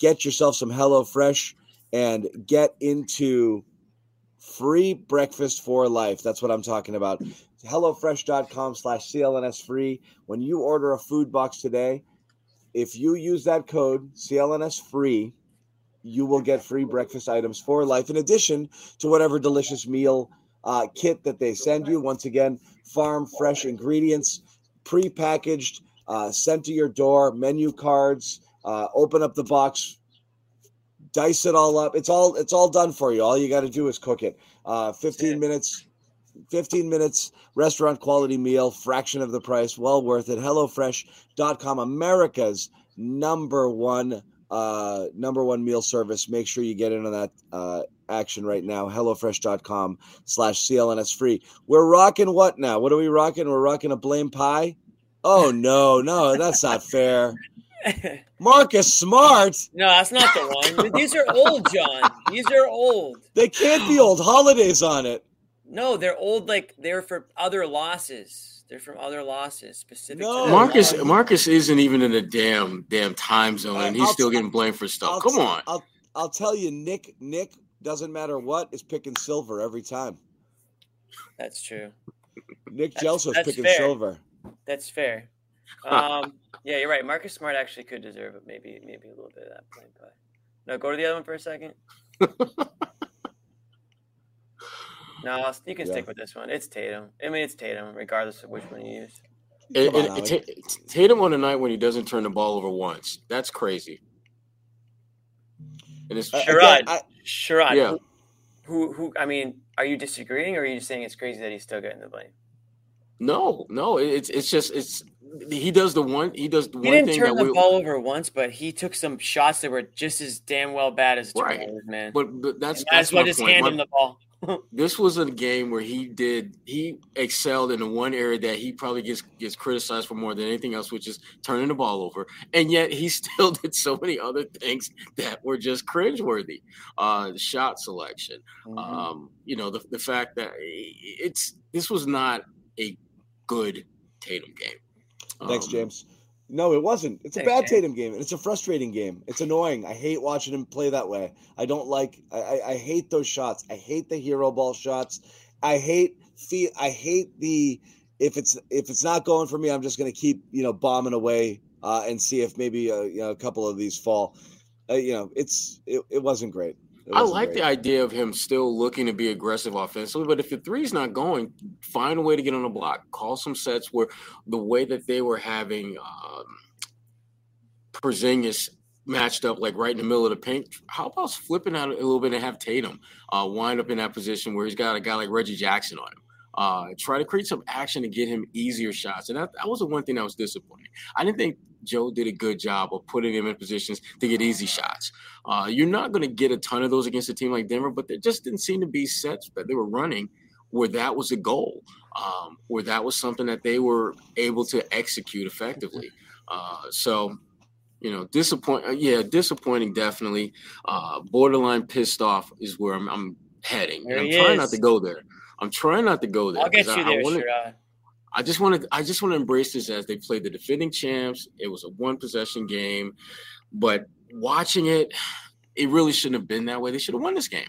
Get yourself some HelloFresh and get into free breakfast for life. That's what I'm talking about. HelloFresh.com slash CLNS free. When you order a food box today, if you use that code C L N S free, you will get free breakfast items for life in addition to whatever delicious meal uh, kit that they send you. Once again, farm fresh ingredients, pre-packaged, uh, sent to your door, menu cards. Uh, open up the box, dice it all up. It's all it's all done for you. All you got to do is cook it. Uh, fifteen minutes, fifteen minutes, restaurant quality meal, fraction of the price, well worth it. HelloFresh dot com, America's number one uh, number one meal service. Make sure you get in on that uh, action right now. HelloFresh dot com slash C L N S free. We're rocking what now? What are we rocking? We're rocking a blame pie? Oh, no, no, that's not fair. Marcus Smart? No, that's not the one. These are old, John. These are old. They can't be old. Holiday's on it. No, they're old. Like they're from other losses. They're from other losses. Specific. No, Marcus. Losses. Marcus isn't even in a damn damn time zone, and he's I'll, still getting blamed for stuff. I'll, Come on. I'll, I'll tell you, Nick. Nick doesn't matter what is picking silver every time. That's true. Nick Gelso's picking fair. silver. That's fair. Um, yeah, you're right. Marcus Smart actually could deserve it. Maybe, maybe a little bit of that play. But no, go to the other one for a second. No, you can yeah. stick with this one. It's Tatum. I mean, it's Tatum, regardless of which one you use. It, on, it, it, t- Tatum on a night when he doesn't turn the ball over once. That's crazy. And it's uh, Sherrod. I, Sherrod. Yeah. Who, who? Who? I mean, are you disagreeing, or are you just saying it's crazy that he's still getting the blame? No, no. It's it's just it's. He does the one. He does the he one thing. He didn't turn that the we, ball over once, but he took some shots that were just as damn well bad as right. turnovers, man. But, but that's as well just hand him the ball. This was a game where he did. He excelled in the one area that he probably gets gets criticized for more than anything else, which is turning the ball over. And yet he still did so many other things that were just cringeworthy. Uh, shot selection. Mm-hmm. Um, you know the the fact that it's this was not a good Tatum game. Thanks, James. No, it wasn't. It's a bad Tatum game. It's a frustrating game. It's annoying. I hate watching him play that way. I don't like – I I hate those shots. I hate the hero ball shots. I hate – I hate the – if it's if it's not going for me, I'm just going to keep, you know, bombing away uh, and see if maybe uh, you know, a couple of these fall. Uh, you know, it's it, it wasn't great. I like the idea of him still looking to be aggressive offensively, but if the three's not going, find a way to get on the block. Call some sets where the way that they were having um, Porzingis matched up, like right in the middle of the paint, how about flipping out a little bit and have Tatum uh, wind up in that position where he's got a guy like Reggie Jackson on him? Uh, try to create some action to get him easier shots. And that, that was the one thing that was disappointing. I didn't think Joe did a good job of putting him in positions to get easy shots. Uh, you're not going to get a ton of those against a team like Denver, but there just didn't seem to be sets that they were running where that was a goal, um, where that was something that they were able to execute effectively. Uh, so, you know, disappoint. Yeah, disappointing, definitely. Uh, borderline pissed off is where I'm, I'm heading. And I'm trying is. not to go there. I'm trying not to go there. I'll get you I, there, I, wanna, sure. I just want to. I just want to embrace this as they played the defending champs. It was a one possession game, but watching it, it really shouldn't have been that way. They should have won this game.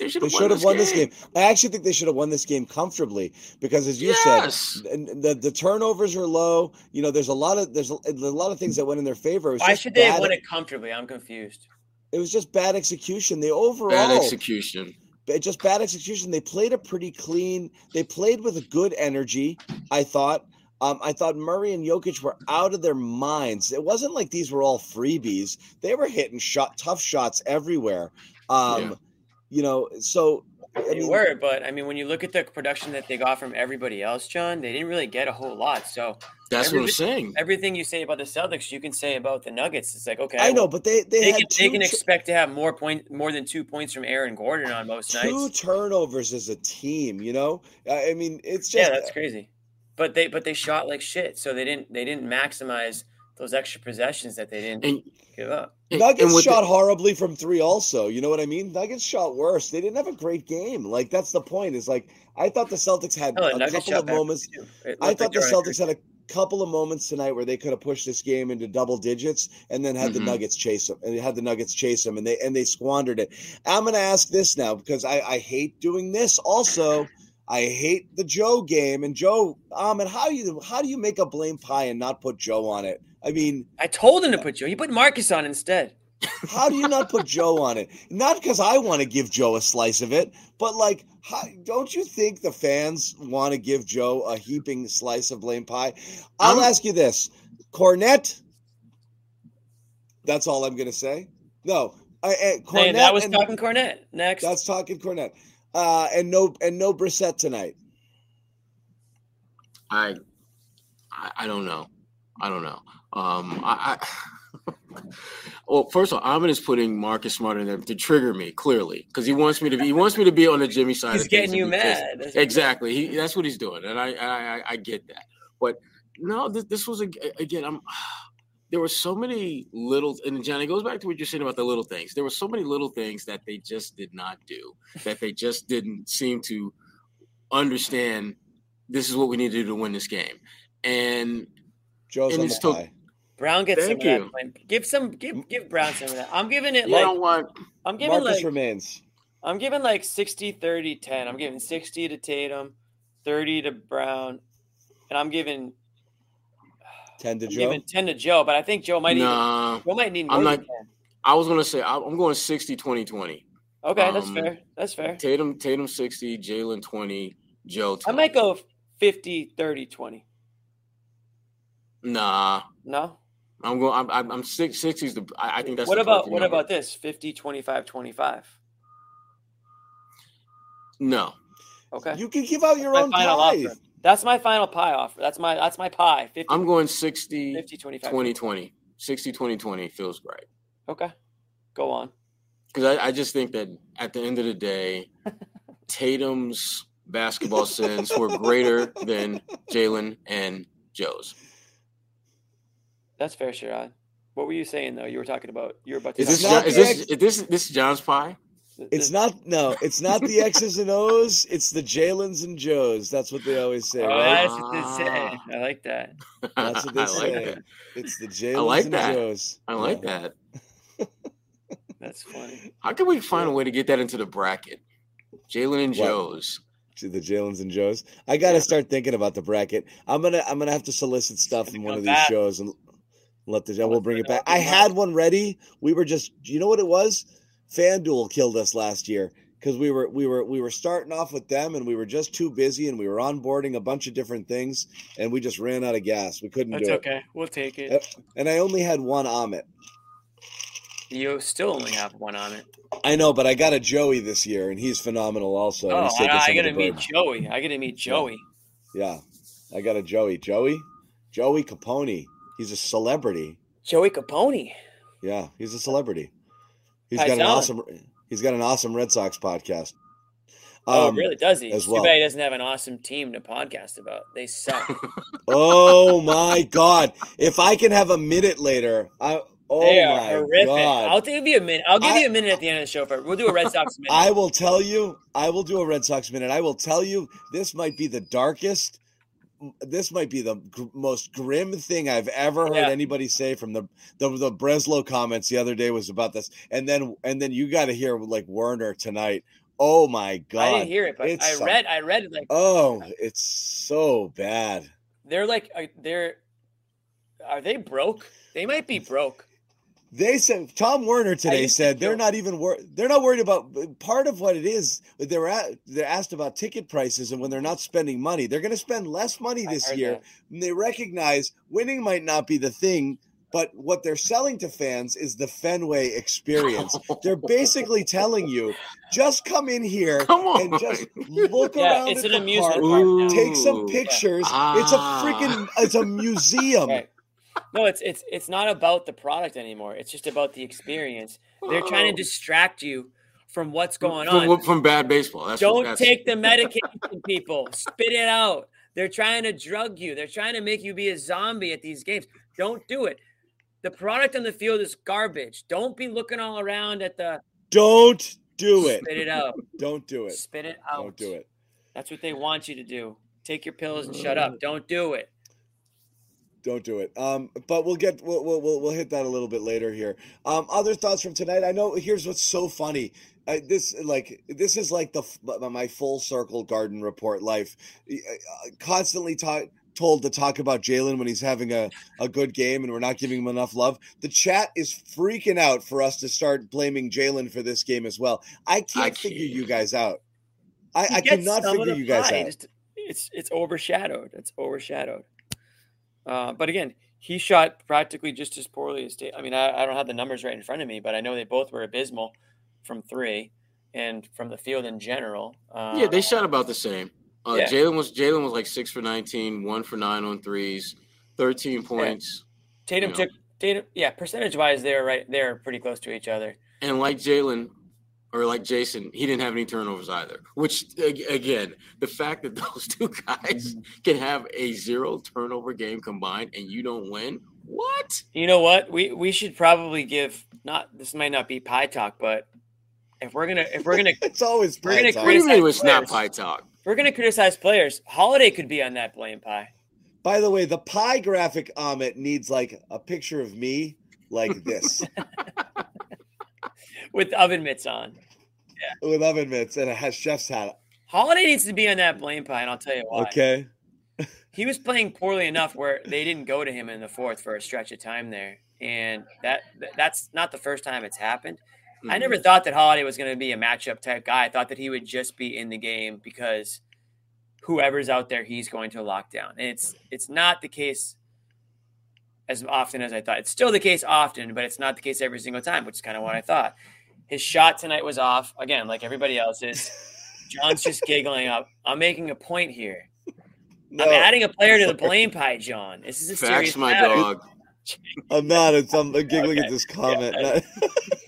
They should have won, this, won game. this game. I actually think they should have won this game comfortably because, as you yes. said, the, the turnovers are low. You know, there's a lot of there's a, a lot of things that went in their favor. Why should they have won it comfortably? I'm confused. It was just bad execution. The overall bad execution. Just bad execution. They played a pretty clean. They played with a good energy, I thought. Um, I thought Murray and Jokic were out of their minds. It wasn't like these were all freebies. They were hitting shot, tough shots everywhere. Um, yeah. You know, so I mean, they were, but I mean, when you look at the production that they got from everybody else, John, they didn't really get a whole lot. So that's what I'm saying. Everything you say about the Celtics, you can say about the Nuggets. It's like, okay, I know, but they they, they, had can, two, they can expect to have more point, more than two points from Aaron Gordon on most two nights. Two turnovers as a team, you know. I mean, it's just yeah, that's crazy. But they but they shot like shit, so they didn't they didn't maximize those extra possessions that they didn't and, give up. And, Nuggets and shot the, horribly from three also. You know what I mean? Nuggets shot worse. They didn't have a great game. Like, that's the point. Is like, I thought the Celtics had a Nuggets couple of moments. I thought like the Celtics had a couple of moments tonight where they could have pushed this game into double digits and then had mm-hmm. the Nuggets chase them. And they had the Nuggets chase them, and they, and they squandered it. I'm going to ask this now because I, I hate doing this also. I hate the Joe game. And Joe, um, and how you how do you make a blame pie and not put Joe on it? I mean, I told him to put Joe. He put Marcus on instead. How do you not put Joe on it? Not because I want to give Joe a slice of it, but like, how, don't you think the fans want to give Joe a heaping slice of blame pie? I'll ask you this, Cornette. That's all I'm going to say. No, I, I, Cornette. Hey, that was and, talking Cornette. Next, that's talking Cornette. Uh, and no, and no Brissett tonight. I, I, I don't know. I don't know. Um, I, I well, first of all, I'm just putting Marcus Smart in there to trigger me clearly because he wants me to be. He wants me to be on the Jimmy side. He's of getting you he mad. Just, exactly. He, that's what he's doing, and I, I, I get that. But no, this, this was a, again. I'm. There were so many little, and John, it goes back to what you're saying about the little things. There were so many little things that they just did not do, that they just didn't seem to understand. This is what we need to do to win this game, and. Joe's and on the high. Brown gets Thank some you. Of that. Give some give give Brown some of that. I'm giving it you like don't want I'm giving Marcus like remains. I'm giving like sixty, thirty, ten. I'm giving sixty to Tatum, thirty to Brown, and I'm giving ten to I'm Joe. Giving ten to Joe, but I think Joe might nah, even Joe might need more I'm not, than ten. I was gonna say I'm going sixty, twenty, twenty. Okay, um, that's fair. That's fair. Tatum Tatum sixty, Jaylen twenty, Joe twenty. I might go fifty, thirty, twenty. Nah, no, I'm going. I'm, I'm, I'm six, sixties. The I, I think that's what about what number. About this fifty, twenty-five, twenty-five? No, okay, you can give out your that's own pie. Offer. That's my final pie offer. That's my that's my pie. fifty, I'm going sixty, fifty, twenty-five, twenty, twenty. sixty, twenty, twenty feels right. Okay, go on because I, I just think that at the end of the day, Tatum's basketball sins were greater than Jaylen and Joe's. That's fair, Sherrod. What were you saying though? You were talking about you were about to. Is this John, is this, is this this John's pie? It's not no. It's not the X's and O's. It's the Jaylens and Joes. That's what they always say. Oh, right? That's what they say. I like that. That's what they I say. Like that. It's the Jaylens like and Joes. I like yeah. that. That's funny. How can we find a way to get that into the bracket? Jaylen and what? Joes. To the Jaylens and Joes. I got to yeah. start thinking about the bracket. I'm gonna I'm gonna have to solicit stuff from one of these that. shows and. Let the we'll bring it back. I had one ready. We were just, you know what it was? FanDuel killed us last year because we were we were we were starting off with them and we were just too busy and we were onboarding a bunch of different things and we just ran out of gas. We couldn't That's do it. That's okay. We'll take it. And I only had one Amit. You still only have one Amit. I know, but I got a Joey this year and he's phenomenal also. Oh, he's I, I gotta meet bird. Joey. I gotta meet Joey. Yeah. yeah, I got a Joey. Joey, Joey Capone. He's a celebrity. Joey Capone. Yeah, he's a celebrity. He's Paisan. got an awesome. He's got an awesome Red Sox podcast. Um, oh, really? Does he? As well. Too bad he doesn't have an awesome team to podcast about. They suck. Oh my God! If I can have a minute later, I. Oh they are my horrific. God. I'll give you a minute. I'll give I, you a minute at the end of the show. For, we'll do a Red Sox minute. I will tell you. I will do a Red Sox minute. I will tell you. This might be the darkest. This might be the gr- most grim thing I've ever heard yeah. anybody say from the, the the Breslow comments the other day was about this, and then and then you got to hear like Werner tonight. Oh my God! I didn't hear it, but it's I read. A, I read it like. Oh, it's so bad. They're like they're. Are they broke? They might be broke. They said Tom Werner today said they're not even wor- they're not worried about part of what it is. They're at, they're asked about ticket prices and when they're not spending money, they're going to spend less money this year. And they recognize winning might not be the thing But what they're selling to fans is the Fenway experience. They're basically telling you, just come in here come and just look yeah, around it's at an the park, park now. Take some pictures. Yeah. Ah. It's a freaking, it's a museum. Right. No, it's it's it's not about the product anymore. It's just about the experience. They're trying to distract you from what's going on. From, from bad baseball. That's Don't what, take the medication, people. Spit it out. They're trying to drug you. They're trying to make you be a zombie at these games. Don't do it. The product on the field is garbage. Don't be looking all around at the. Don't do it. Spit it out. Don't do it. Spit it out. Don't do it. That's what they want you to do. Take your pills and shut up. Don't do it. Don't do it. Um, but we'll get we'll, we'll we'll hit that a little bit later here. Um, other thoughts from tonight. I know. Here's what's so funny. I, this like this is like the my full circle Garden Report life. Constantly talk. Told to talk about Jaylen when he's having a, a good game and we're not giving him enough love. The chat is freaking out for us to start blaming Jaylen for this game as well. I can't, I can't. figure you guys out. I, I cannot figure you guys out. Just, it's it's overshadowed. It's overshadowed. Uh, but again, he shot practically just as poorly as Tatum. I mean, I, I don't have the numbers right in front of me, but I know they both were abysmal from three and from the field in general. Uh, yeah, they shot about the same. Uh, yeah. Jaylen was Jaylen was like six for nineteen, one for nine on threes, thirteen points. Yeah. Tatum you know. took Tatum, yeah. Percentage wise, they're right, they're pretty close to each other. And like Jaylen, or like Jason, he didn't have any turnovers either. Which again, the fact that those two guys can have a zero turnover game combined and you don't win, what? You know what? We we should probably give not this might not be pie talk, but if we're gonna if we're gonna it's always we're gonna criticize it's not pie talk. We're going to criticize players. Holiday could be on that blame pie. By the way, the pie graphic, Amit, needs like a picture of me like this. With oven mitts on. Yeah. With oven mitts and a chef's hat. Holiday needs to be on that blame pie, and I'll tell you why. Okay. He was playing poorly enough where they didn't go to him in the fourth for a stretch of time there, and that that's not the first time it's happened. I never thought that Holiday was going to be a matchup type guy. I thought that he would just be in the game because whoever's out there, he's going to lock down. And it's it's not the case as often as I thought. It's still the case often, but it's not the case every single time, which is kind of what I thought. His shot tonight was off. Again, like everybody else's. John's just giggling up. I'm making a point here. No, I'm adding a player to the blame pie, John. This is a serious matter. Facts, my dog. I'm not. It's, I'm giggling okay. at this comment. Yeah.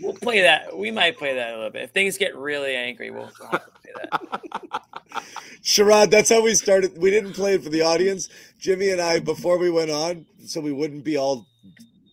We'll play that. We might play that a little bit. If things get really angry, we'll play that. Sherrod, that's how we started. We didn't play it for the audience. Jimmy and I, before we went on, so we wouldn't be all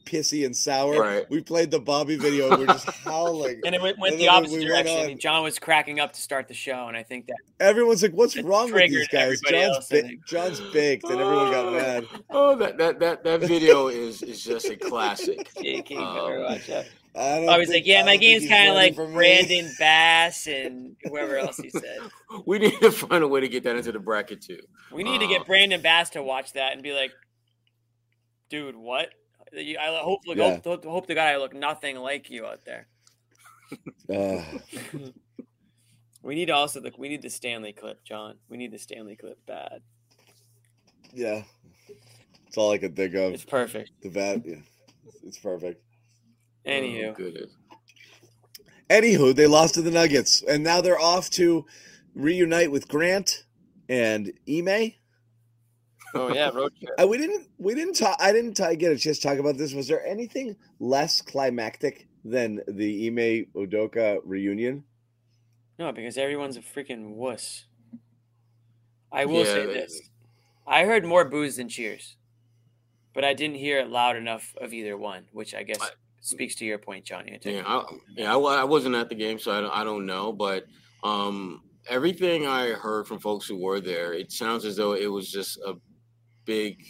pissy and sour, right. We played the Bobby video and we're just howling. And it went, went and the opposite we direction. John was cracking up to start the show, and I think that everyone's like, what's wrong with these guys? John's, else, ba- John's baked, and everyone got mad. Oh, that that that, that video is, is just a classic. Yeah, you um, watch that. I, I was like, yeah, my game's kind of like Brandon Bass and whoever else he said. We need to find a way to get that into the bracket, too. We need uh, to get Brandon Bass to watch that and be like, dude, what? I hope, look, yeah. hope, hope to God I look nothing like you out there. Uh. We need to also look. We need the Stanley clip, John. We need the Stanley clip bad. Yeah, it's all I could think of. It's perfect. The bad, yeah, it's perfect. Anywho, oh, good. Anywho, they lost to the Nuggets, and now they're off to reunite with Grant and Ime. Oh yeah, road trip. I, we didn't. We didn't talk. I didn't t- get a chance to talk about this. Was there anything less climactic than the Ime Udoka reunion? No, because everyone's a freaking wuss. I will yeah, say this: I heard more boos than cheers, but I didn't hear it loud enough of either one, which I guess I, speaks to your point, John. Yeah, I, yeah. I, I wasn't at the game, so I don't, I don't know, but. Um, Everything I heard from folks who were there, it sounds as though it was just a big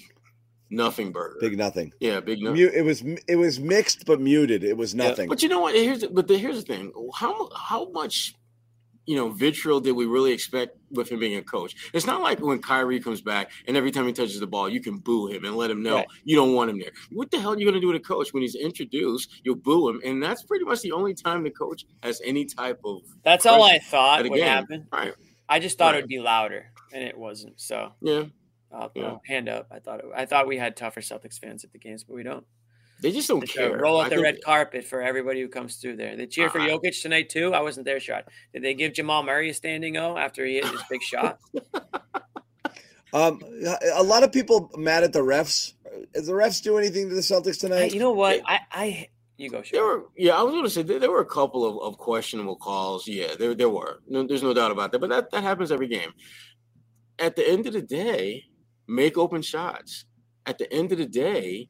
nothing burger. Big nothing. Yeah, big nothing. It was it was mixed but muted. It was nothing. Yeah, but you know what? Here's the, but the, here's the thing. How how much you know vitriol did we really expect with him being a coach? It's not like when Kyrie comes back and every time he touches the ball, you can boo him and let him know right. you don't want him there. What the hell are you going to do with a coach when he's introduced? You'll boo him, and that's pretty much the only time the coach has any type of. That's all I thought would happen. Right. I just thought right. it would be louder, and it wasn't. So yeah, I'll, yeah. I'll hand up. I thought it, I thought we had tougher Celtics fans at the games, but we don't. They just don't care. Roll out the red carpet for everybody who comes through there. They cheer for Jokic tonight too. I wasn't there, Sherrod. Did they give Jamal Murray a standing O after he hit his big shot? Um, a lot of people mad at the refs. Did the refs do anything to the Celtics tonight? You know what? I, I you go. Sherrod. There were, yeah, I was going to say there, there were a couple of, of questionable calls. Yeah, there there were. No, there's no doubt about that. But that, that happens every game. At the end of the day, make open shots. At the end of the day,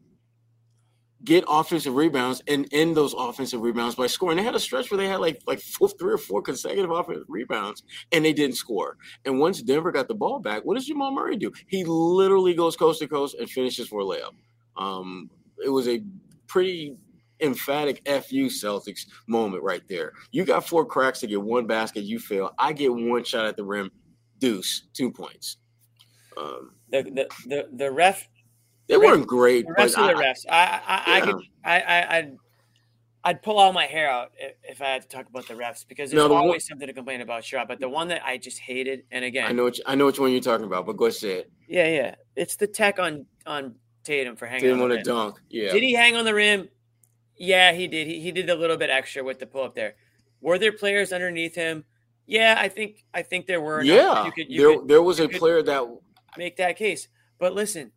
get offensive rebounds and end those offensive rebounds by scoring. They had a stretch where they had like like four, three or four consecutive offensive rebounds, and they didn't score. And once Denver got the ball back, what does Jamal Murray do? He literally goes coast to coast and finishes for a layup. Um, it was a pretty emphatic F U Celtics moment right there. You got four cracks to get one basket, you fail. I get one shot at the rim, deuce, two points. Um, the, the, the, the ref – They the weren't rest, great. The rest but of the refs, I, I, I, yeah. I could, I, I, I'd, I'd pull all my hair out if, if I had to talk about the refs because there's no, the always one, something to complain about, Sherrod. But the one that I just hated, and again, I know, which, I know which one you're talking about, but go ahead. Yeah, yeah, it's the tech on on Tatum for hanging. Tatum on the rim. Dunk. Yeah. Did he hang on the rim? Yeah, he did. He he did a little bit extra with the pull up there. Were there players underneath him? Yeah, I think I think there were. Yeah, you could, you there could, there was a player that make that case. But listen.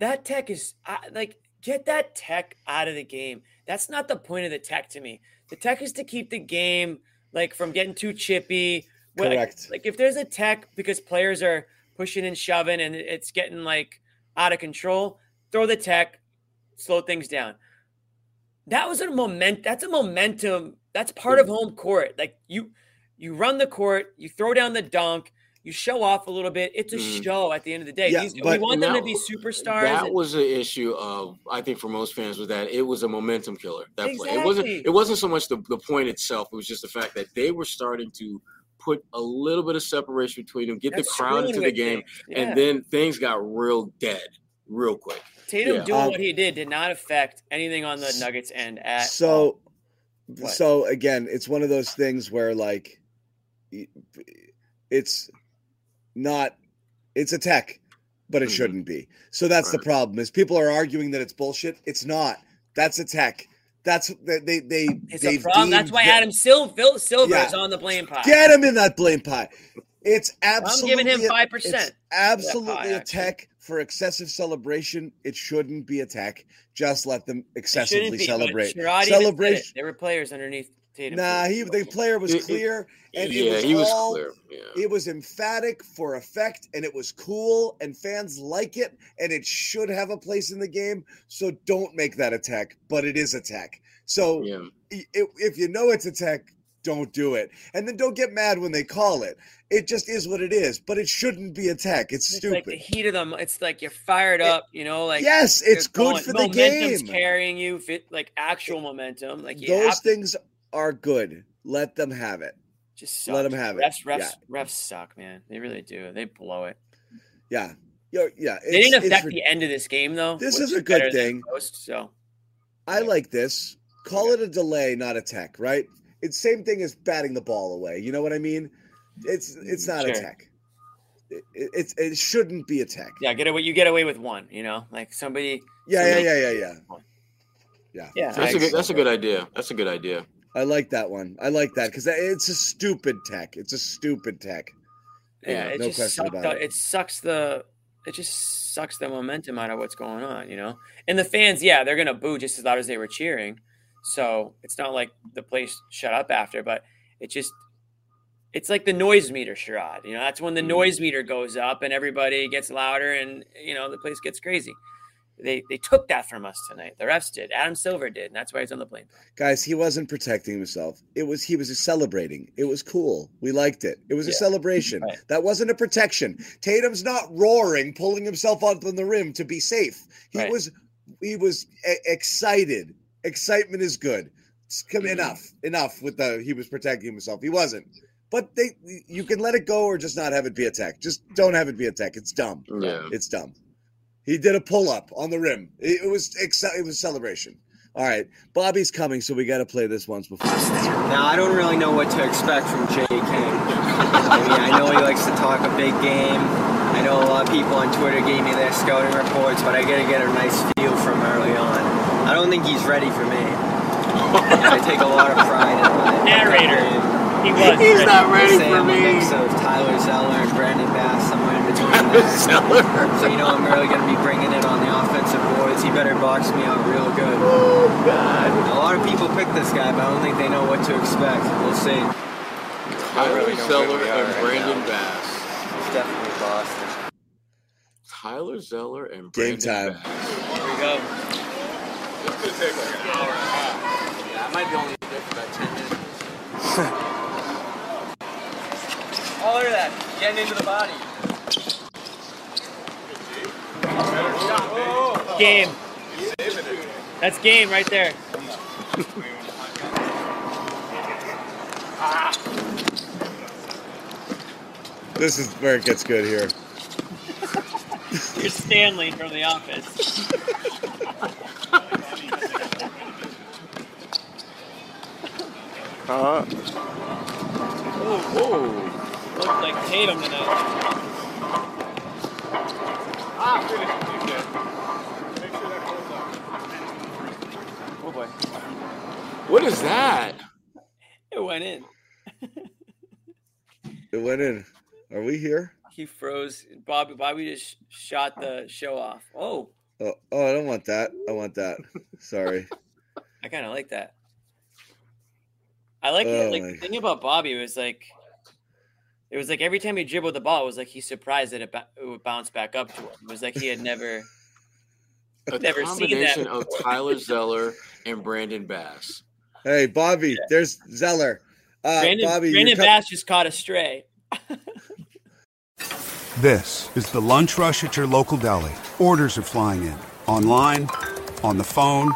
That tech is – like, get that tech out of the game. That's not the point of the tech to me. The tech is to keep the game, like, from getting too chippy. Correct. Like, like if there's a tech because players are pushing and shoving and it's getting, like, out of control, throw the tech, slow things down. That was a moment – that's a momentum. That's part of home court. Like, you you run the court, you throw down the dunk. You show off a little bit. It's a mm. show at the end of the day. Yeah, we want them that, to be superstars. That and, was the issue of, I think, for most fans was that it was a momentum killer. That exactly. play. It wasn't It wasn't so much the, the point itself. It was just the fact that they were starting to put a little bit of separation between them, get That's the crowd into the game, yeah. and then things got real dead real quick. Tatum yeah. doing um, what he did did not affect anything on the Nuggets end. At so, what? so, again, it's one of those things where, like, it's – Not, it's a tech, but it mm-hmm. shouldn't be. So that's right. the problem is people are arguing that it's bullshit. It's not. That's a tech. That's they they. they it's a problem. That's why Adam Sil- Phil Silver yeah. is on the blame pie. Get him in that blame pie. It's absolutely. I'm giving him five percent. Absolutely pie, a tech actually. For excessive celebration. It shouldn't be a tech. Just let them excessively be, celebrate. Celebration. There were players underneath. Nah, he the player was clear, and yeah, it was he was all, clear. Yeah. It was emphatic for effect, and it was cool, and fans like it, and it should have a place in the game. So don't make that a tech, but it is a tech. So yeah. it, if you know it's a tech, don't do it, and then don't get mad when they call it. It just is what it is, but it shouldn't be a tech. It's, it's stupid. Like the heat of them. It's like you're fired up, it, you know. Like yes, it's good going, for the game. Momentum's carrying you, like actual momentum. Like you those have- things. Are good. Let them have it. Just suck. Let them have it. Refs, refs, yeah. refs suck, man. They really do. They blow it. Yeah, Yo, yeah. They didn't affect re- the end of this game, though. This is a good thing. Most, so, I yeah. like this. Call yeah. it a delay, not a tech. Right? It's same thing as batting the ball away. You know what I mean? It's it's not sure. a tech. It, it it shouldn't be a tech. Yeah, get away. You get away with one. You know, like somebody. Yeah, somebody, yeah, yeah, yeah, yeah. Yeah. Yeah. That's a good. That's a good idea. That's a good idea. I like that one. I like that because it's a stupid tech. It's a stupid tech. Yeah, it no just question about out. it. It sucks the. It just sucks the momentum out of what's going on, you know. And the fans, yeah, they're gonna boo just as loud as they were cheering. So it's not like the place shut up after, but it just. It's like the noise meter, Sherrod. You know, that's when the noise meter goes up and everybody gets louder, and you know the place gets crazy. They they took that from us tonight. The refs did. Adam Silver did, and that's why he's on the plane. Guys, he wasn't protecting himself. It was he was celebrating. It was cool. We liked it. It was yeah. a celebration. Right. That wasn't a protection. Tatum's not roaring, pulling himself up on the rim to be safe. He right. was he was a- excited. Excitement is good. Come mm-hmm. enough, enough with the he was protecting himself. He wasn't. But they you can let it go or just not have it be a tech. Just don't have it be a tech. It's dumb. Yeah. It's dumb. He did a pull-up on the rim. It was it was celebration. All right, Bobby's coming, so we got to play this once before. Now, I don't really know what to expect from J K. I mean, I know he likes to talk a big game. I know a lot of people on Twitter gave me their scouting reports, but I got to get a nice feel from early on. don't think he's ready for me. And I take a lot of pride in my narrator. He was. He's ready. Not ready for me. I'm a mix of Tyler Zeller and Brandon Bass somewhere in between. Tyler Zeller. So you know I'm really going to be bringing it on the offensive boards. He better box me out real good. Oh God! A lot of people pick this guy, but I don't think they know what to expect. We'll see. Tyler really Zeller and right Brandon now. Bass. It's definitely Boston. Tyler Zeller and Brandon Game time. Bass. Here we go. This could take like an hour and a half. Yeah, I might be only there for about ten minutes. Oh, look at that. Getting into the body. Oh. Game. That's game right there. This is where it gets good here. You're Stanley from The Office. Uh-huh. Whoa. Looks like Tatum tonight. Ah, finish. Make sure that goes up. Oh, boy. What is that? It went in. It went in. Are we here? He froze. Bobby, Bobby just shot the show off. Oh. Oh, oh I don't want that. I want that. Sorry. I kind of like that. I like, oh, like the thing about Bobby was like, it was like every time he dribbled the ball, it was like he surprised that it, ba- it would bounce back up to him. It was like he had never, a never seen that. A combination of Tyler Zeller and Brandon Bass. Hey, Bobby, yeah. There's Zeller. Uh, Brandon, Bobby, Brandon co- Bass just caught a stray. This is the lunch rush at your local deli. Orders are flying in online, on the phone,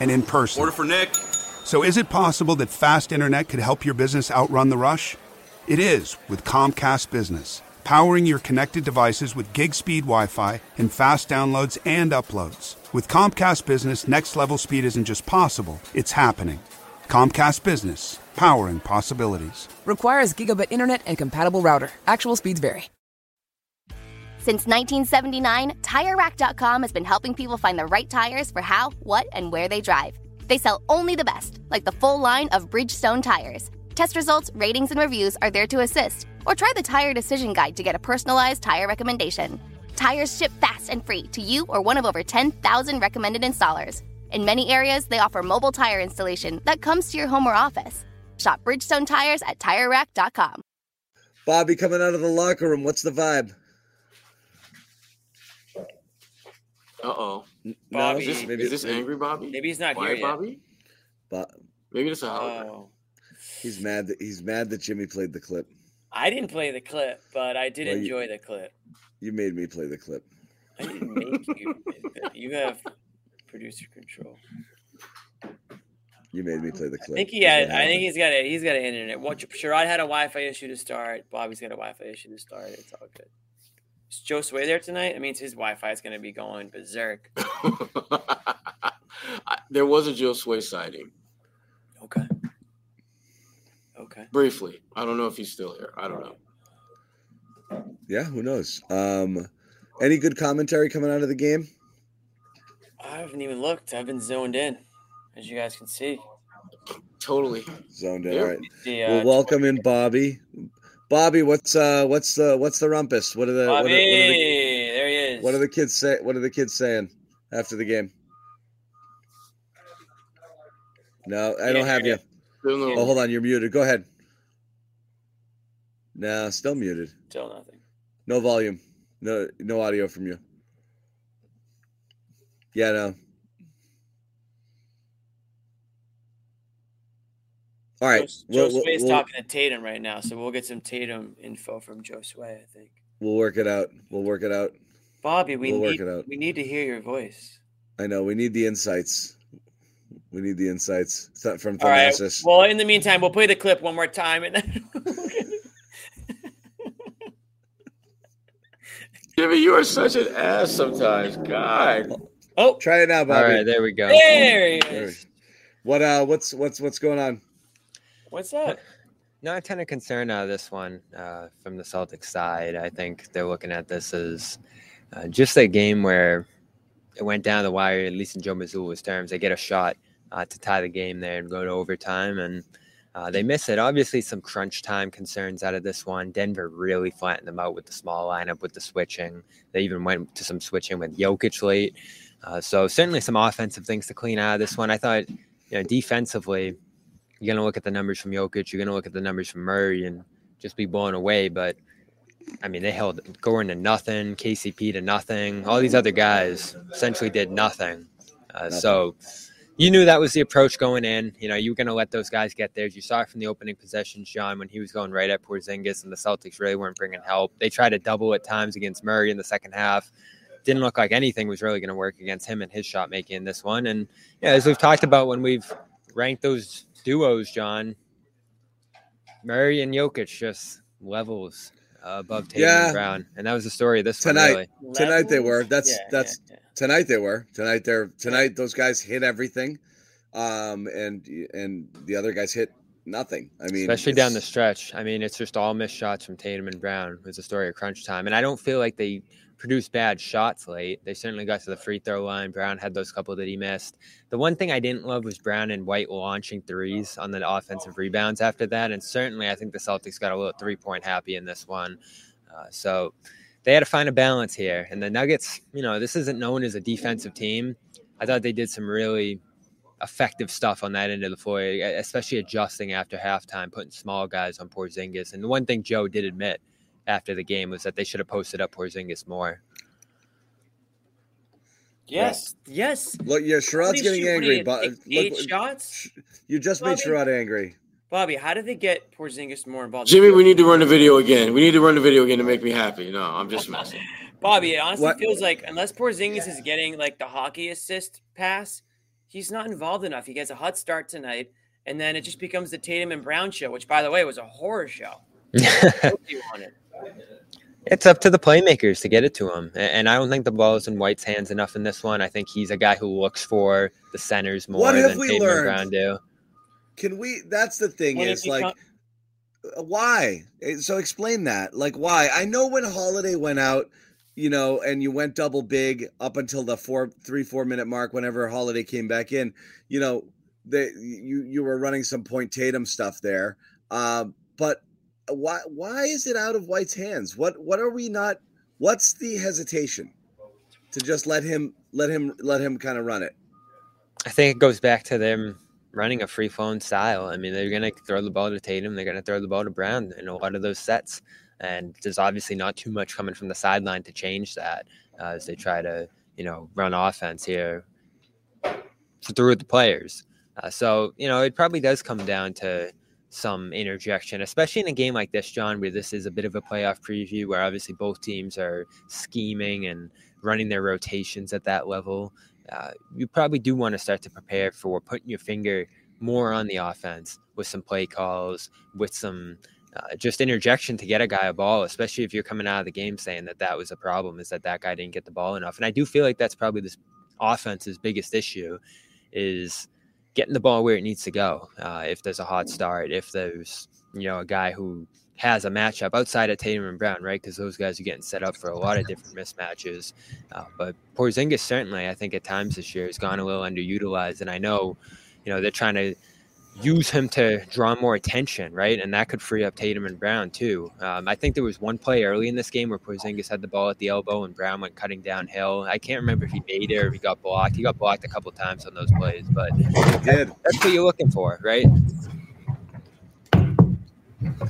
and in person. Order for Nick. So is it possible that fast internet could help your business outrun the rush? It is with Comcast Business, powering your connected devices with gig speed Wi-Fi and fast downloads and uploads. With Comcast Business, next level speed isn't just possible, it's happening. Comcast Business, powering possibilities. Requires gigabit internet and compatible router. Actual speeds vary. Since nineteen seventy-nine, Tire Rack dot com has been helping people find the right tires for how, what, and where they drive. They sell only the best, like the full line of Bridgestone tires. Test results, ratings, and reviews are there to assist. Or try the Tire Decision Guide to get a personalized tire recommendation. Tires ship fast and free to you or one of over ten thousand recommended installers. In many areas, they offer mobile tire installation that comes to your home or office. Shop Bridgestone tires at Tire Rack dot com. Bobby, coming out of the locker room, what's the vibe? Uh-oh. Bobby. Is this, maybe, is this angry Bobby? Maybe he's not Why here Bobby? Yet. Bo- maybe it's a holiday. Oh. He's mad that he's mad that Jimmy played the clip. I didn't play the clip, but I did well, enjoy you, the clip. You made me play the clip. I didn't make you. You have producer control. You made me play the clip. I think he had, I think he's got it. He's got an internet. What, Sherrod had a Wi-Fi issue to start. Bobby's got a Wi-Fi issue to start. It's all good. Is Josue there tonight? I mean, his Wi-Fi is going to be going berserk. There was a Josue sighting. Okay. Okay. Briefly. I don't know if he's still here. I don't know. Yeah, who knows? Um, any good commentary coming out of the game? I haven't even looked. I've been zoned in, as you guys can see. Totally. Zoned in. Yeah. All right. The, uh, well, welcome in, Bobby. Bobby, what's uh, what's the what's the rumpus? What are the, Bobby, what are, what are the there he is. What are the kids say? What are the kids saying after the game? No, I don't yeah, have you. Oh, hold on, you're muted. Go ahead. No, still muted. Still nothing. No volume. No, no audio from you. Yeah, no. All right. Josue's we'll, we'll, we'll, talking to Tatum right now, so we'll get some Tatum info from Josue, I think. We'll work it out. We'll work it out. Bobby, we, we'll need, work it out. we need to hear your voice. I know. We need the insights. We need the insights from Thanasis. Right. Well, in the meantime, we'll play the clip one more time. And then we'll get... Jimmy, you are such an ass sometimes. God. Oh, try it out, Bobby. All right, there we go. There he is. There what, uh, what's, what's, what's going on? What's up? Not a ton of concern out of this one uh, from the Celtics side. I think they're looking at this as uh, just a game where it went down the wire, at least in Joe Mazzulla's terms. They get a shot uh, to tie the game there and go to overtime, and uh, they miss it. Obviously, some crunch time concerns out of this one. Denver really flattened them out with the small lineup, with the switching. They even went to some switching with Jokic late. Uh, so certainly some offensive things to clean out of this one. I thought, you know, defensively, you're going to look at the numbers from Jokic. You're going to look at the numbers from Murray and just be blown away. But, I mean, they held Gordon to nothing, K C P to nothing. All these other guys essentially did nothing. Uh, nothing. So you knew that was the approach going in. You know, you were going to let those guys get theirs. You saw it from the opening possessions, John, when he was going right at Porzingis, and the Celtics really weren't bringing help. They tried to double at times against Murray in the second half. Didn't look like anything was really going to work against him and his shot making in this one. And, yeah, as we've talked about when we've ranked those duos, John, Murray and Jokic just levels uh, above Tatum yeah. and Brown, and that was the story of this tonight. One, really. Tonight they were. That's yeah, that's yeah, yeah. tonight they were. Tonight they're tonight. Those guys hit everything, um, and and the other guys hit nothing. I mean, especially down the stretch. I mean, it's just all missed shots from Tatum and Brown. It was the story of crunch time, and I don't feel like they produced bad shots late. They certainly got to the free throw line. Brown had those couple that he missed. The one thing I didn't love was Brown and White launching threes on the offensive rebounds after that. And certainly I think the Celtics got a little three-point happy in this one. Uh, so they had to find a balance here. And the Nuggets, you know, this isn't known as a defensive team. I thought they did some really effective stuff on that end of the floor, especially adjusting after halftime, putting small guys on Porzingis. And the one thing Joe did admit after the game was that they should have posted up Porzingis more. Yes, right. yes. Look, yeah, Sherrod's getting angry. But like eight look, shots? You just Bobby, made Sherrod angry. Bobby, how did they get Porzingis more involved? Jimmy, we need to run the video again. We need to run the video again to make me happy. No, I'm just messing. Bobby, it honestly what? feels like unless Porzingis yeah. is getting like the hockey assist pass, he's not involved enough. He gets a hot start tonight, and then it just becomes the Tatum and Brown show, which, by the way, was a horror show. Nobody wanted. It's up to the playmakers to get it to him. And I don't think the ball is in White's hands enough in this one. I think he's a guy who looks for the centers more than Tatum and Brown do. Can we – that's the thing is, like, why? So explain that. Like, why? I know when Holiday went out, you know, and you went double big up until the four, three, four-minute mark whenever Holiday came back in, you know, they, you, you were running some point Tatum stuff there. Uh, but – Why why is it out of White's hands? What what are we not what's the hesitation to just let him let him let him kind of run it? I think it goes back to them running a free flowing style. I mean, they're gonna throw the ball to Tatum, they're gonna throw the ball to Brown in a lot of those sets. And there's obviously not too much coming from the sideline to change that uh, as they try to, you know, run offense here through the players. Uh, so, you know, it probably does come down to some interjection, especially in a game like this, John, where this is a bit of a playoff preview where obviously both teams are scheming and running their rotations at that level. Uh, you probably do want to start to prepare for putting your finger more on the offense with some play calls, with some uh, just interjection to get a guy a ball, especially if you're coming out of the game saying that that was a problem, is that that guy didn't get the ball enough. And I do feel like that's probably this offense's biggest issue is getting the ball where it needs to go. Uh, if there's a hot start, if there's, you know, a guy who has a matchup outside of Tatum and Brown, right? Because those guys are getting set up for a lot of different mismatches. Uh, but Porzingis certainly, I think at times this year, has gone a little underutilized. And I know, you know, they're trying to use him to draw more attention, right? And that could free up Tatum and Brown too. Um, I think there was one play early in this game where Porzingis had the ball at the elbow and Brown went cutting downhill. I can't remember if he made it or if he got blocked. He got blocked a couple of times on those plays, but that, that's what you're looking for, right?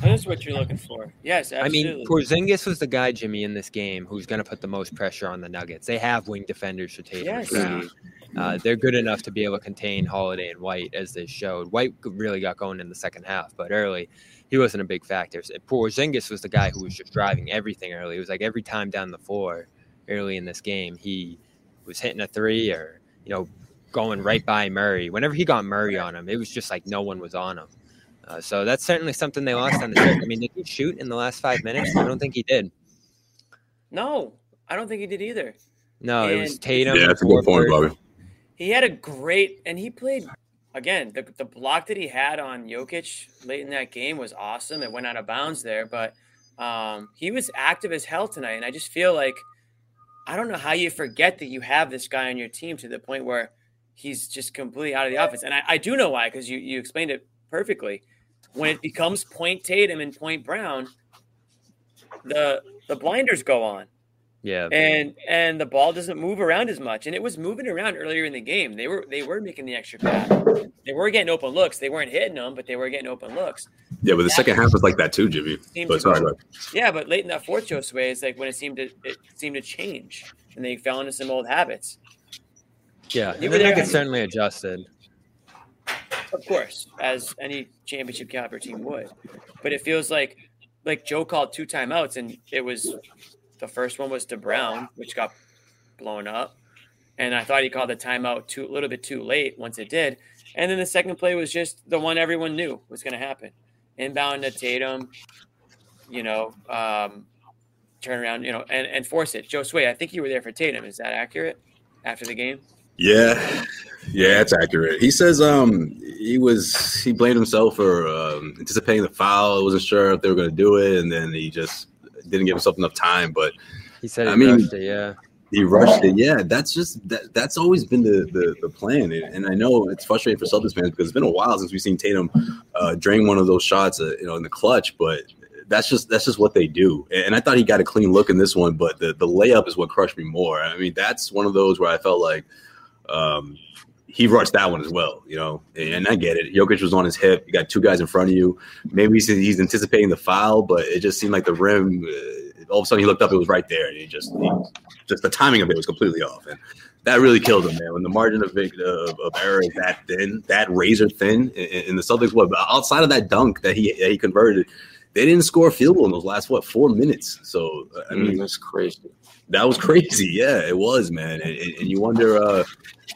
That is what you're looking for. Yes, absolutely. I mean, Porzingis was the guy, Jimmy, in this game who's going to put the most pressure on the Nuggets. They have wing defenders for Tatum yes. and Brown. Uh, they're good enough to be able to contain Holiday and White, as they showed. White really got going in the second half, but early, he wasn't a big factor. Porzingis was the guy who was just driving everything early. It was like every time down the floor early in this game, he was hitting a three or, you know, going right by Murray. Whenever he got Murray on him, it was just like no one was on him. Uh, so that's certainly something they lost on the trip. I mean, did he shoot in the last five minutes? I don't think he did. No, I don't think he did either. No, and it was Tatum. Yeah, that's a good point, Bobby. He had a great – and he played – again, the, the block that he had on Jokic late in that game was awesome. It went out of bounds there, but um, he was active as hell tonight, and I just feel like I don't know how you forget that you have this guy on your team to the point where he's just completely out of the offense. And I, I do know why, because you, you explained it perfectly. When it becomes point Tatum and point Brown, the the blinders go on. Yeah. And and the ball doesn't move around as much. And it was moving around earlier in the game. They were they were making the extra pass. They were getting open looks. They weren't hitting them, but they were getting open looks. Yeah, but the that second was, half was like that too, Jimmy. But sorry, go ahead. Yeah, but late in that fourth, Josue, is like when it seemed to it seemed to change, and they fell into some old habits. Yeah, you were there, I mean, certainly adjusted. Of course, as any championship caliber team would. But it feels like like Joe called two timeouts, and it was the first one was to Brown, which got blown up. And I thought he called the timeout too, a little bit too late once it did. And then the second play was just the one everyone knew was going to happen. Inbound to Tatum, you know, um, turn around, you know, and, and force it. Josue, I think you were there for Tatum. Is that accurate after the game? Yeah, yeah, that's accurate. He says um, he was he blamed himself for um, anticipating the foul. I wasn't sure if they were going to do it, and then he just didn't give himself enough time. But he said, he I mean, rushed it, yeah, he rushed it. Yeah, that's just that, that's always been the, the, the plan. And I know it's frustrating for Celtics fans because it's been a while since we've seen Tatum uh, drain one of those shots, uh, you know, in the clutch, but. That's just that's just what they do. And I thought he got a clean look in this one, but the, the layup is what crushed me more. I mean, that's one of those where I felt like um, he rushed that one as well, you know. And I get it. Jokic was on his hip. You got two guys in front of you. Maybe he's, he's anticipating the foul, but it just seemed like the rim, uh, all of a sudden he looked up, it was right there. And he just he, just the timing of it was completely off. And that really killed him, man. When the margin of, of, of error is that thin, that razor thin, in the Celtics, what, outside of that dunk that he that he converted, they didn't score a field goal in those last, what, four minutes. So, I mean, mm, that's crazy. That was crazy. Yeah, it was, man. And, and you wonder, uh,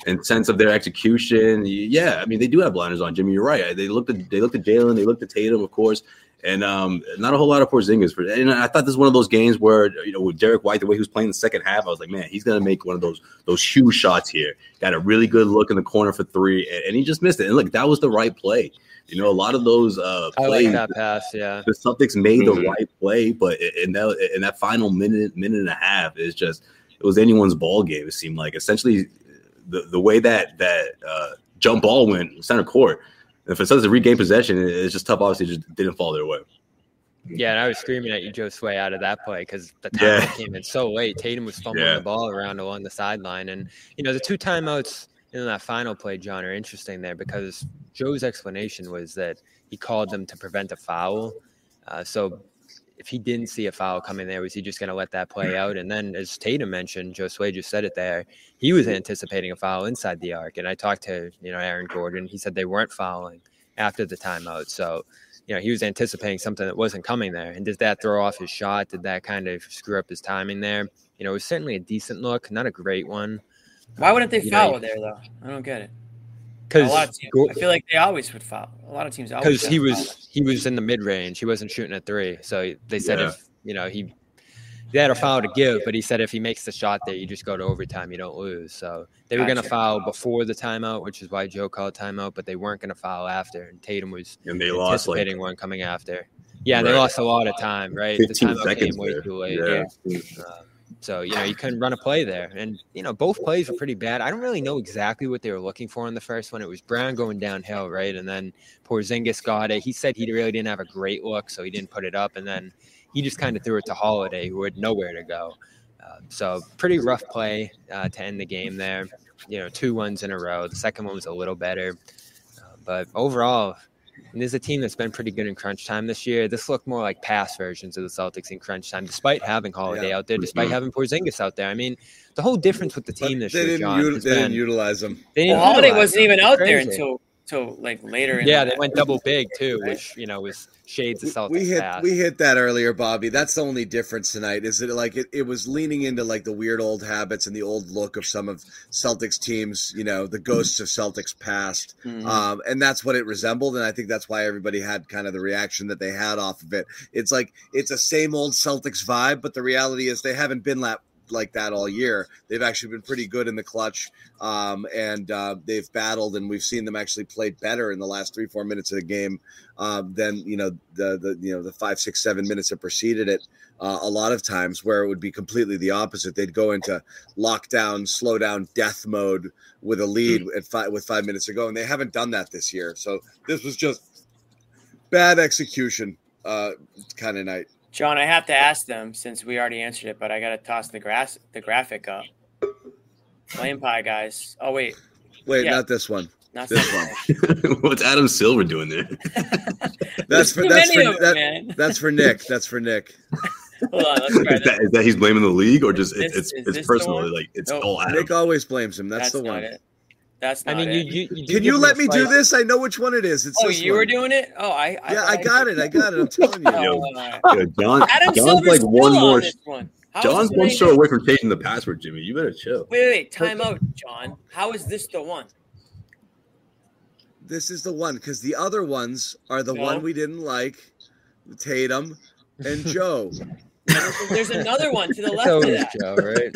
in sense of their execution. Yeah, I mean, they do have blinders on, Jimmy. You're right. They looked at they looked at Jaylen. They looked at Tatum, of course. And um, not a whole lot of Porzingis. For, and I thought this was one of those games where, you know, with Derek White, the way he was playing the second half, I was like, man, he's going to make one of those those shoe shots here. Got a really good look in the corner for three, and, and he just missed it. And, look, that was the right play. You know, a lot of those uh, plays. I like that pass, yeah. The Celtics made mm-hmm. the right play, but in that, in that final minute, minute and a half, is just it was anyone's ball game, it seemed like. Essentially, the, the way that, that uh, jump ball went center court, if it says to regain possession, it's just tough. Obviously, it just didn't fall their way. Yeah, and I was screaming at you, Josue, out of that play because the timeout yeah. came in so late. Tatum was fumbling yeah. the ball around along the sideline. And, you know, the two timeouts in that final play, John, are interesting there because Joe's explanation was that he called them to prevent a foul. Uh, so if he didn't see a foul coming there, was he just going to let that play out? And then, as Tatum mentioned, Josue just said it there, he was anticipating a foul inside the arc. And I talked to, you know, Aaron Gordon. He said they weren't fouling after the timeout. So, you know, he was anticipating something that wasn't coming there. And does that throw off his shot? Did that kind of screw up his timing there? You know, it was certainly a decent look, not a great one. Why wouldn't they foul there, though? I don't get it. Because I feel like they always would foul. A lot of teams always because he foul. was he was in the mid range. He wasn't shooting at three. So they said yeah. if you know he, they had a foul to give, but he said if he makes the shot there, you just go to overtime. You don't lose. So they were gotcha. going to foul before the timeout, which is why Joe called timeout. But they weren't going to foul after. And Tatum was and they anticipating lost, like, one coming after. Yeah, right. They lost a lot of time. Right, the timeout came way there. too late. Yeah. yeah. Uh, So, you know, you couldn't run a play there. And, you know, both plays were pretty bad. I don't really know exactly what they were looking for in the first one. It was Brown going downhill, right? And then Porzingis got it. He said he really didn't have a great look, so he didn't put it up. And then he just kind of threw it to Holiday, who had nowhere to go. Uh, so pretty rough play uh, to end the game there. You know, two ones in a row. The second one was a little better. Uh, but overall, and this is a team that's been pretty good in crunch time this year. This looked more like past versions of the Celtics in crunch time, despite having Holiday yeah. out there, despite mm-hmm. having Porzingis out there. I mean, the whole difference with the team but this they year, didn't John, u- they been, didn't utilize them. They didn't well, utilize Holiday wasn't them. even out there until, until like later. In yeah, the they went double big too, which you know was shades of Celtics. We hit path. we hit that earlier, Bobby. That's the only difference tonight. Is it like it, it was leaning into like the weird old habits and the old look of some of Celtics teams, you know, the ghosts of Celtics past, mm-hmm. um, and that's what it resembled. And I think that's why everybody had kind of the reaction that they had off of it. It's like it's a same old Celtics vibe, but the reality is they haven't been that. like that all year. They've actually been pretty good in the clutch, um, and uh, they've battled, and we've seen them actually play better in the last three, four minutes of the game uh, than you know the the you know the five, six, seven minutes that preceded it. Uh, a lot of times where it would be completely the opposite, they'd go into lockdown, slow down, death mode with a lead mm. at five, with five minutes to go, and they haven't done that this year. So this was just bad execution uh, kind of night. John, I have to ask them since we already answered it, but I got to toss the grass, the graphic up. Flame pie, guys. Oh, wait. Wait, yeah. not this one. Not this one. What's Adam Silver doing there? that's for that's for, that, them, that's for Nick. That's for Nick. Hold on, let's try that. Is that, is that he's blaming the league or just this, it's it's, it's personal? Like it's nope. all Adam. Nick always blames him. That's, that's the one. It. That's not I mean, it. You, you, you Can you let me do this? I know which one it is. It's oh, you one. were doing it? Oh, I, I yeah, I, I got it. I got it. I'm telling you. Yo, yo, John, Adam John's Silver's like one more. On one. John's one show away from changing the password, Jimmy. You better chill. Wait, wait, wait. Time out, John. How is this the one? This is the one because the other ones are the no. one we didn't like, Tatum and Joe. There's another one to the left of that. Joe, right?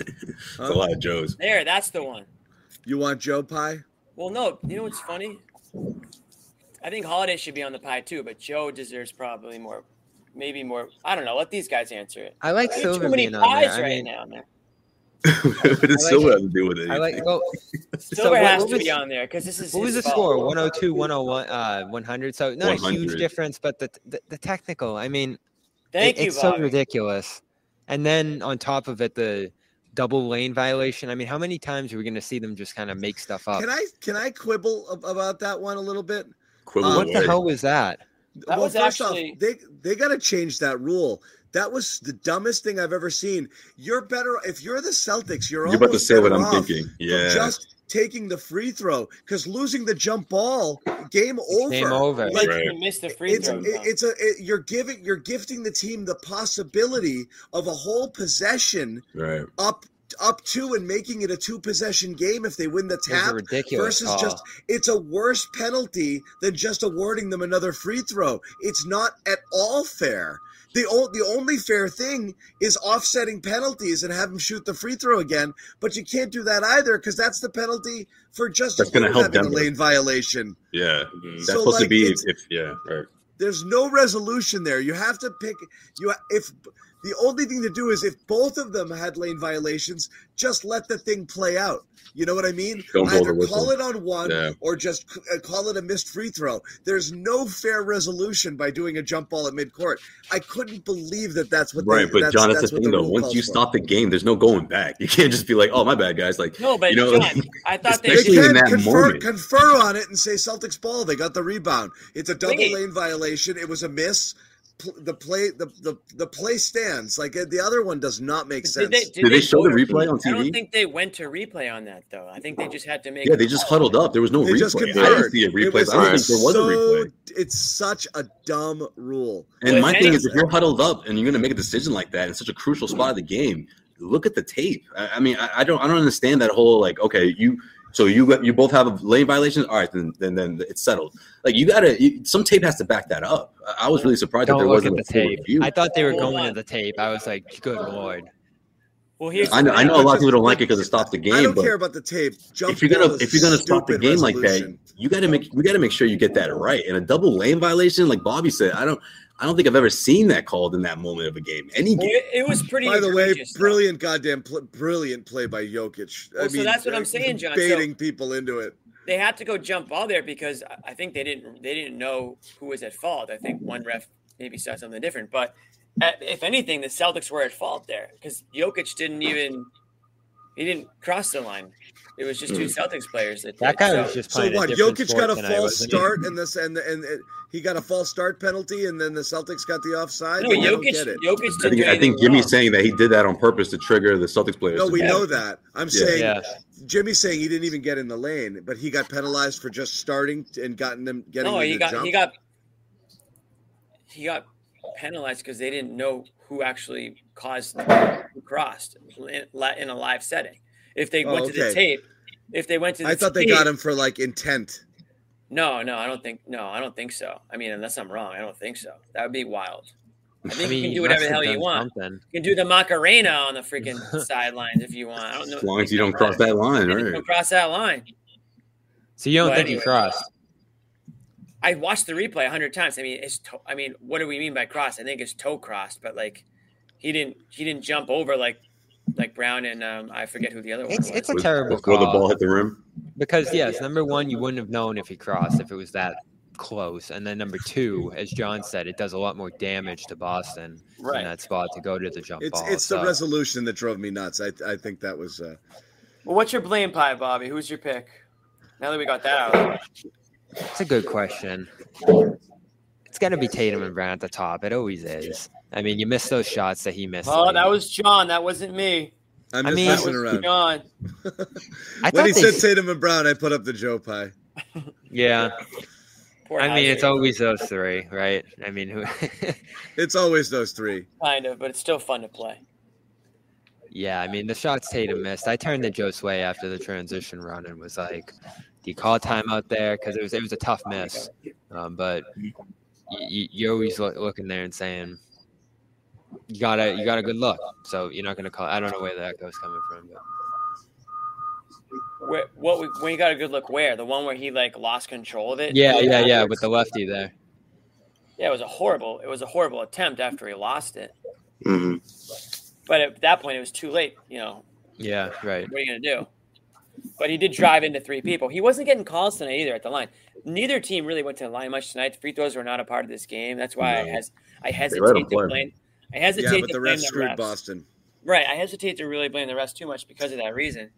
It's um, a lot of Joes. There, that's the one. You want Joe pie? Well, no. You know what's funny? I think Holiday should be on the pie too, but Joe deserves probably more, maybe more. I don't know. Let these guys answer it. I like Silver. Too many pies right I mean, now, man. What does like Silver have to do with it? I like. Well, Silver so what, has what was, to be on there because this is. What was the fault. score? one oh two, one oh one, uh, one hundred. So not one hundred. A huge difference, but the the, the technical. I mean, thank it, you. It's Bobby. So ridiculous. And then on top of it, the. Double lane violation. I mean, how many times are we going to see them just kind of make stuff up? Can I can I quibble about that one a little bit? Quibble. Um, what the hell was that? That well, was first actually... off, they they got to change that rule. That was the dumbest thing I've ever seen. You're better if you're the Celtics. You're, you're about to say what I'm thinking. Yeah, just taking the free throw because losing the jump ball, game over. Game over. Like, right. You missed the free it's, throw. It, it's a it, you're giving you're gifting the team the possibility of a whole possession right. up. Up to and making it a two possession game if they win the tap versus call. Just it's a worse penalty than just awarding them another free throw. It's not at all fair. The o- the only fair thing is offsetting penalties and have them shoot the free throw again, but you can't do that either because that's the penalty for just that's gonna help having Denver. A lane violation. Yeah, mm-hmm. that's so supposed like to be if yeah. Right. There's no resolution there. You have to pick you if. The only thing to do is if both of them had lane violations, just let the thing play out. You know what I mean? Don't Either call it on one yeah. or just call it a missed free throw. There's no fair resolution by doing a jump ball at midcourt. I couldn't believe that that's what right, they, but that's, John, that's, that's the thing, though. Once you for. stop the game, there's no going back. You can't just be like, oh, my bad, guys. Like, no, but you know, John, I thought they can confer, confer on it and say Celtics ball. They got the rebound. It's a double Wait. lane violation. It was a miss. The play, the, the the play stands. Like the other one does not make sense. Did they, did did they show the replay on T V? I don't think they went to replay on that though. I think they just had to make. Yeah, they just huddled up. There was no they replay. Just I didn't see a replay. Was, I don't think there was so, a replay. It's such a dumb rule. And well, my thing is, if you're huddled up and you're going to make a decision like that in such a crucial spot of the game, look at the tape. I, I mean, I, I don't, I don't understand that whole like. Okay, you. So you you both have a lane violation? All right, then then then it's settled. Like you gotta you, some tape has to back that up. I was really surprised Don't that there wasn't the tape. Review. I thought they were going well, to the tape. I was like, good lord. Well, here's I know I know a lot of people don't like it because it stopped the game. I don't but care about the tape. Jump if you're gonna if you're gonna stop the game resolution. Like that, you gotta make we gotta make sure you get that right. And a double lane violation, like Bobby said, I don't. I don't think I've ever seen that called in that moment of a game. Any game. It, it was pretty. By the way, brilliant, though. goddamn, pl- brilliant play by Jokic. Well, I so mean, that's what I'm saying, John. Baiting so people into it. They had to go jump ball there because I think they didn't. They didn't know who was at fault. I think one ref maybe saw something different. But at, if anything, the Celtics were at fault there because Jokic didn't even. He didn't cross the line. It was just two Celtics players. That, that guy so, was just playing. So what? Jokic got a false start, and this, and the, and it, he got a false start penalty, and then the Celtics got the offside. No, Jokic, I don't get it. Jokic didn't I think, do I think Jimmy's wrong. saying that he did that on purpose to trigger the Celtics players. No, we yeah. know that. I'm yeah. saying yeah. Jimmy's saying he didn't even get in the lane, but he got penalized for just starting and gotten them getting. No, he got jump. he got he got penalized because they didn't know who actually caused who crossed in, in a live setting. If they oh, went okay. to the tape, if they went to the I thought tape, they got him for like intent. No, no, I don't think no, I don't think so. I mean, unless I'm wrong, I don't think so. That would be wild. I think I mean, you can do whatever the hell you want. Something. You can do the Macarena on the freaking sidelines if you want. I don't know. As long as you don't cross that line, right? You don't cross that line. So you don't but think anyway, you crossed? I watched the replay a hundred times. I mean, it's. To- I mean, what do we mean by cross? I think it's toe crossed, but like, he didn't. He didn't jump over like, like Brown and um, I forget who the other one was. It's a terrible call. Before the ball hit the rim. Because yes, number one, you wouldn't have known if he crossed if it was that close, and then number two, as John said, it does a lot more damage to Boston right. in that spot to go to the jump it's, ball. It's so. The resolution that drove me nuts. I I think that was. Uh... Well, what's your blame pie, Bobby? Who's your pick? Now that we got that out. It's a good question. It's got to be Tatum and Brown at the top. It always is. I mean, you miss those shots that he missed. Oh, late. That was John. That wasn't me. I'm just I mean, that was around. John. I when he they... said Tatum and Brown, I put up the Joe pie. Yeah. Poor I mean, it's always those three, right? I mean, who? It's always those three. Kind of, but it's still fun to play. Yeah, I mean, the shots Tatum missed. I turned to Josue after the transition run and was like, do you call timeout there? Because it was it was a tough miss. Um, but you, you're always lo- looking there and saying, you got a, you got a good look. So you're not going to call. I don't know where that goes coming from. But. Where, what we, when you got a good look where? The one where he, like, lost control of it? Yeah, yeah, yeah, with the lefty there. Yeah, it was a horrible it was a horrible attempt after he lost it. Mm-hmm. But at that point, it was too late, you know. Yeah, right. What are you going to do? But he did drive into three people. He wasn't getting calls tonight either at the line. Neither team really went to the line much tonight. The free throws were not a part of this game. That's why no. I, has, I hesitate to blame. I hesitate yeah, but to the refs screwed refs. Boston. Right, I hesitate to really blame the refs too much because of that reason.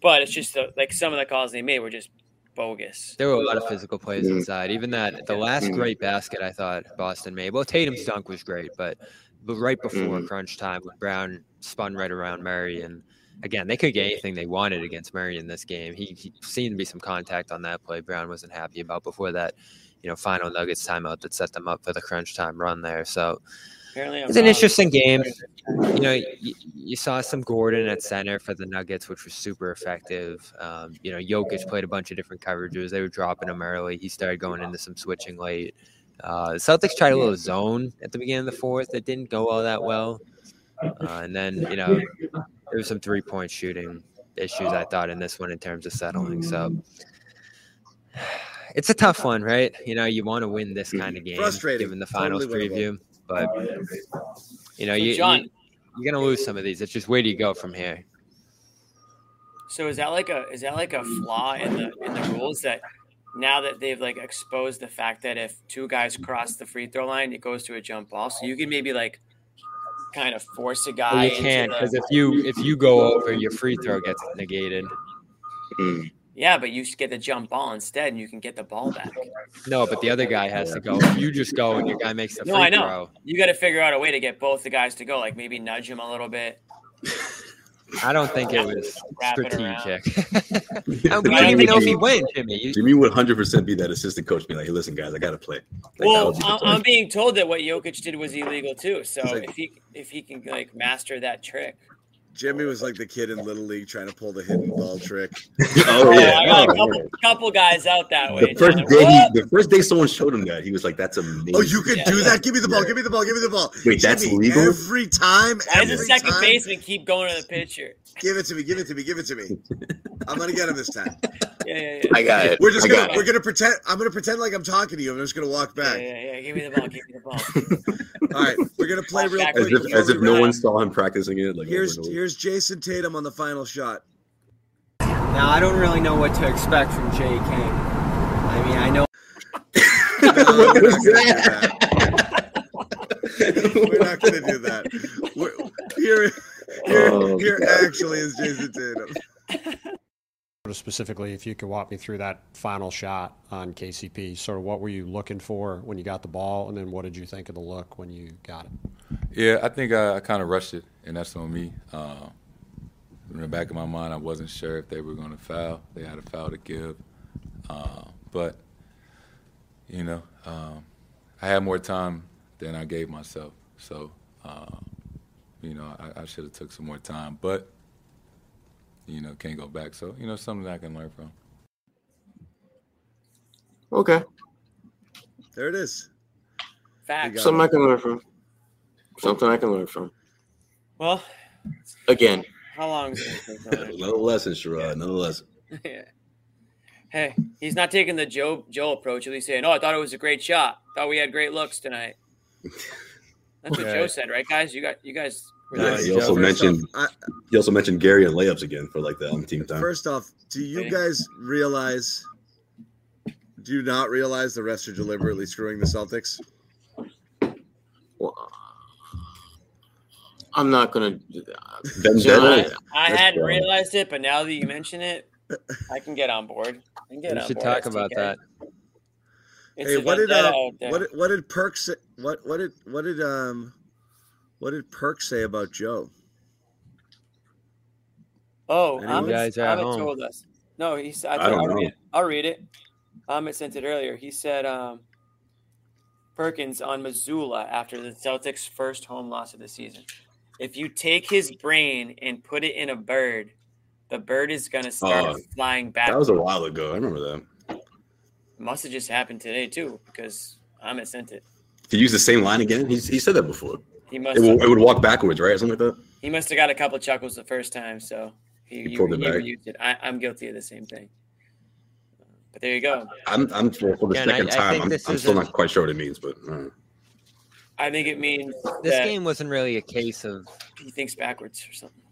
But it's just the, like some of the calls they made were just bogus. There were a lot of physical plays inside. Even that the last great basket I thought Boston made. Well, Tatum's dunk was great, but right before crunch time, when Brown spun right around Murray, and again they could get anything they wanted against Murray in this game. He, he seemed to be some contact on that play. Brown wasn't happy about before that, you know, final Nuggets timeout that set them up for the crunch time run there. So. It's an interesting game. You know, you, you saw some Gordon at center for the Nuggets, which was super effective. Um, you know, Jokic played a bunch of different coverages. They were dropping him early. He started going into some switching late. Uh, the Celtics tried a little zone at the beginning of the fourth. It didn't go all that well. Uh, and then, you know, there was some three-point shooting issues, I thought, in this one in terms of settling. So it's a tough one, right? You know, you want to win this kind of game, given the finals totally preview. But, you know, so you, John, you, you're going to lose some of these. It's just where do you go from here? So is that like a is that like a flaw in the in the rules that now that they've, like, exposed the fact that if two guys cross the free throw line, it goes to a jump ball? So you can maybe, like, kind of force a guy. Well, you can't because if you, if you go over, your free throw gets negated. Yeah, but you get the jump ball instead, and you can get the ball back. No, but the other guy has to go. If you just go and your guy makes the free no, I know. Throw. You got to figure out a way to get both the guys to go, like maybe nudge him a little bit. I don't think it was strategic. I don't even know if he went, Jimmy. Jimmy would one hundred percent be that assistant coach, be like, hey, listen, guys, I got to play. Like, well, be I'm, I'm being told that what Jokic did was illegal too, so like, if he if he can, like, master that trick. Jimmy was like the kid in Little League trying to pull the hidden ball trick. Oh, yeah. I got a couple, couple guys out that way. The first, like, day he, the first day someone showed him that, he was like, that's amazing. Oh, you could yeah, do that? Give me the ball. Yeah. Give me the ball. Give me the ball. Wait, Jimmy, that's legal? Every time. Why does the second time, baseman keep going to the pitcher? Give it to me. Give it to me. Give it to me. I'm going to get him this time. Yeah, yeah, yeah. I got it. We're just going to we're gonna pretend. I'm going to pretend like I'm talking to you. I'm just going to walk back. Yeah, yeah, yeah. Give me the ball. Give me the ball. All right. We're going to play real quick. As if, as if no one saw him practicing it. Like, here's here's. Here's Jason Tatum on the final shot. Now, I don't really know what to expect from J K. I mean, I know. No, what was that? We're not going to do that. We're, here here, oh, here actually is Jason Tatum. Specifically, if you could walk me through that final shot on K C P, sort of what were you looking for when you got the ball, and then what did you think of the look when you got it? Yeah, I think I, I kind of rushed it, and that's on me. Uh, in the back of my mind, I wasn't sure if they were going to foul. They had a foul to give. Uh, but, you know, um, I had more time than I gave myself. So, uh, you know, I, I should have took some more time. But, you know, can't go back. So, you know, something that I can learn from. Okay. There it is. Facts. Something I can learn from. Something I can learn from. Well, again. How long is it? No lesson, Sherrod. No lesson. Yeah. Hey, he's not taking the Joe Joe approach. At least saying, "Oh, I thought it was a great shot. Thought we had great looks tonight." That's what yeah. Joe said, right, guys? You got you guys. Yeah, he also Joe. mentioned off, I, he also mentioned Gary and layups again for like the on team time. First off, do you hey. guys realize? Do you not realize the refs are deliberately screwing the Celtics? Well, I'm not gonna. Uh, John, I, I hadn't wrong. realized it, but now that you mention it, I can get on board. I can get we on should board. talk Let's about that. It's hey, what did, uh, what did what did Perk say? What what did what did um what did Perk say about Joe? Oh, Amit, guys at Amit home. told us. No, he said. I I'll read it. I'll read it. Amit sent it earlier. He said um, Perkins on Mazzulla after the Celtics' first home loss of the season. If you take his brain and put it in a bird, the bird is going to start uh, flying back. That was a while ago. I remember that. Must have just happened today, too, because Amit sent it. He used the same line again? He's, he said that before. He must. It, w- it would walk backwards, right? Something like that? He must have got a couple chuckles the first time, so he, he, he pulled it back. Used it. I, I'm guilty of the same thing. But there you go. I'm, I'm for, for the Again, second I, time. I I'm, I'm still a, not quite sure what it means, but uh. I think it means this that game wasn't really a case of he thinks backwards or something.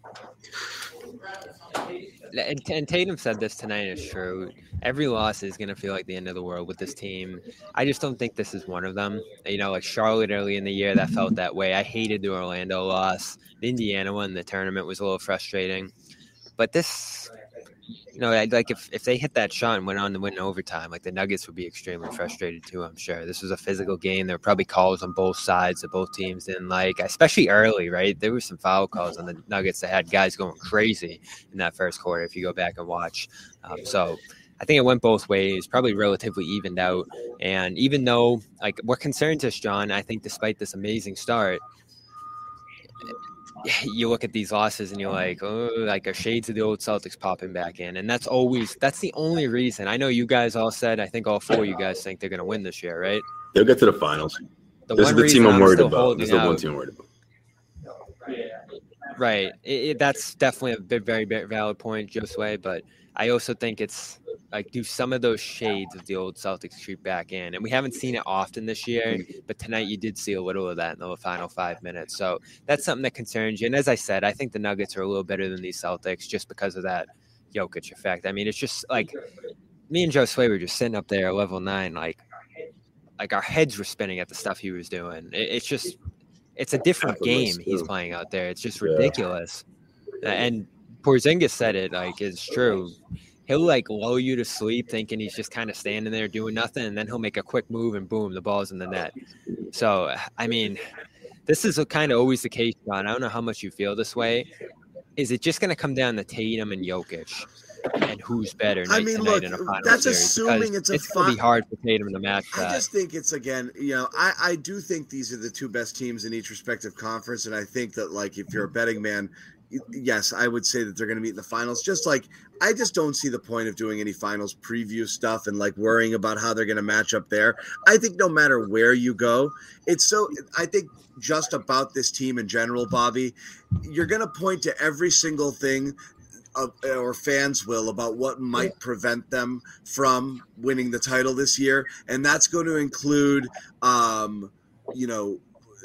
And, and Tatum said this tonight is true. Every loss is going to feel like the end of the world with this team. I just don't think this is one of them. You know, like Charlotte early in the year, that felt that way. I hated the Orlando loss. The Indiana one in the tournament was a little frustrating, but this. You know, I'd like if, if they hit that shot and went on to win in overtime, like the Nuggets would be extremely frustrated too, I'm sure. This was a physical game. There were probably calls on both sides that both teams didn't like, especially early, right? There were some foul calls on the Nuggets that had guys going crazy in that first quarter if you go back and watch. Um, so I think it went both ways, probably relatively evened out. And even though, like, what concerns us, John, I think despite this amazing start – you look at these losses and you're like, oh, like a shades of the old Celtics popping back in. And that's always, that's the only reason. I know you guys all said, I think all four of you guys think they're going to win this year, right? They'll get to the finals. The this is the team I'm, I'm worried about. This is the one team I'm worried about. Right. It, it, that's definitely a big, very, very valid point, Josue. But I also think it's like, do some of those shades of the old Celtics creep back in? And we haven't seen it often this year, but tonight you did see a little of that in the final five minutes. So that's something that concerns you. And as I said, I think the Nuggets are a little better than these Celtics just because of that Jokic effect. I mean, it's just like me and Josue were just sitting up there at level nine, like, like our heads were spinning at the stuff he was doing. It, it's just, it's a different game he's playing out there. It's just ridiculous. Yeah. And Porzingis said it, like, it's true. He'll, like, lull you to sleep thinking he's just kind of standing there doing nothing, and then he'll make a quick move, and boom, the ball's in the net. So, I mean, this is kind of always the case, John. I don't know how much you feel this way. Is it just going to come down to Tatum and Jokic and who's better night I mean, to look, night in a final that's series? Assuming it's a it's going to be hard for Tatum to match that. I just think it's, again, you know, I, I do think these are the two best teams in each respective conference, and I think that, like, if you're a betting man – yes, I would say that they're going to meet in the finals. Just like I just don't see the point of doing any finals preview stuff and like worrying about how they're going to match up there. I think no matter where you go, it's so I think just about this team in general, Bobby, you're going to point to every single thing of, or fans will about what might prevent them from winning the title this year. And that's going to include, um, you know,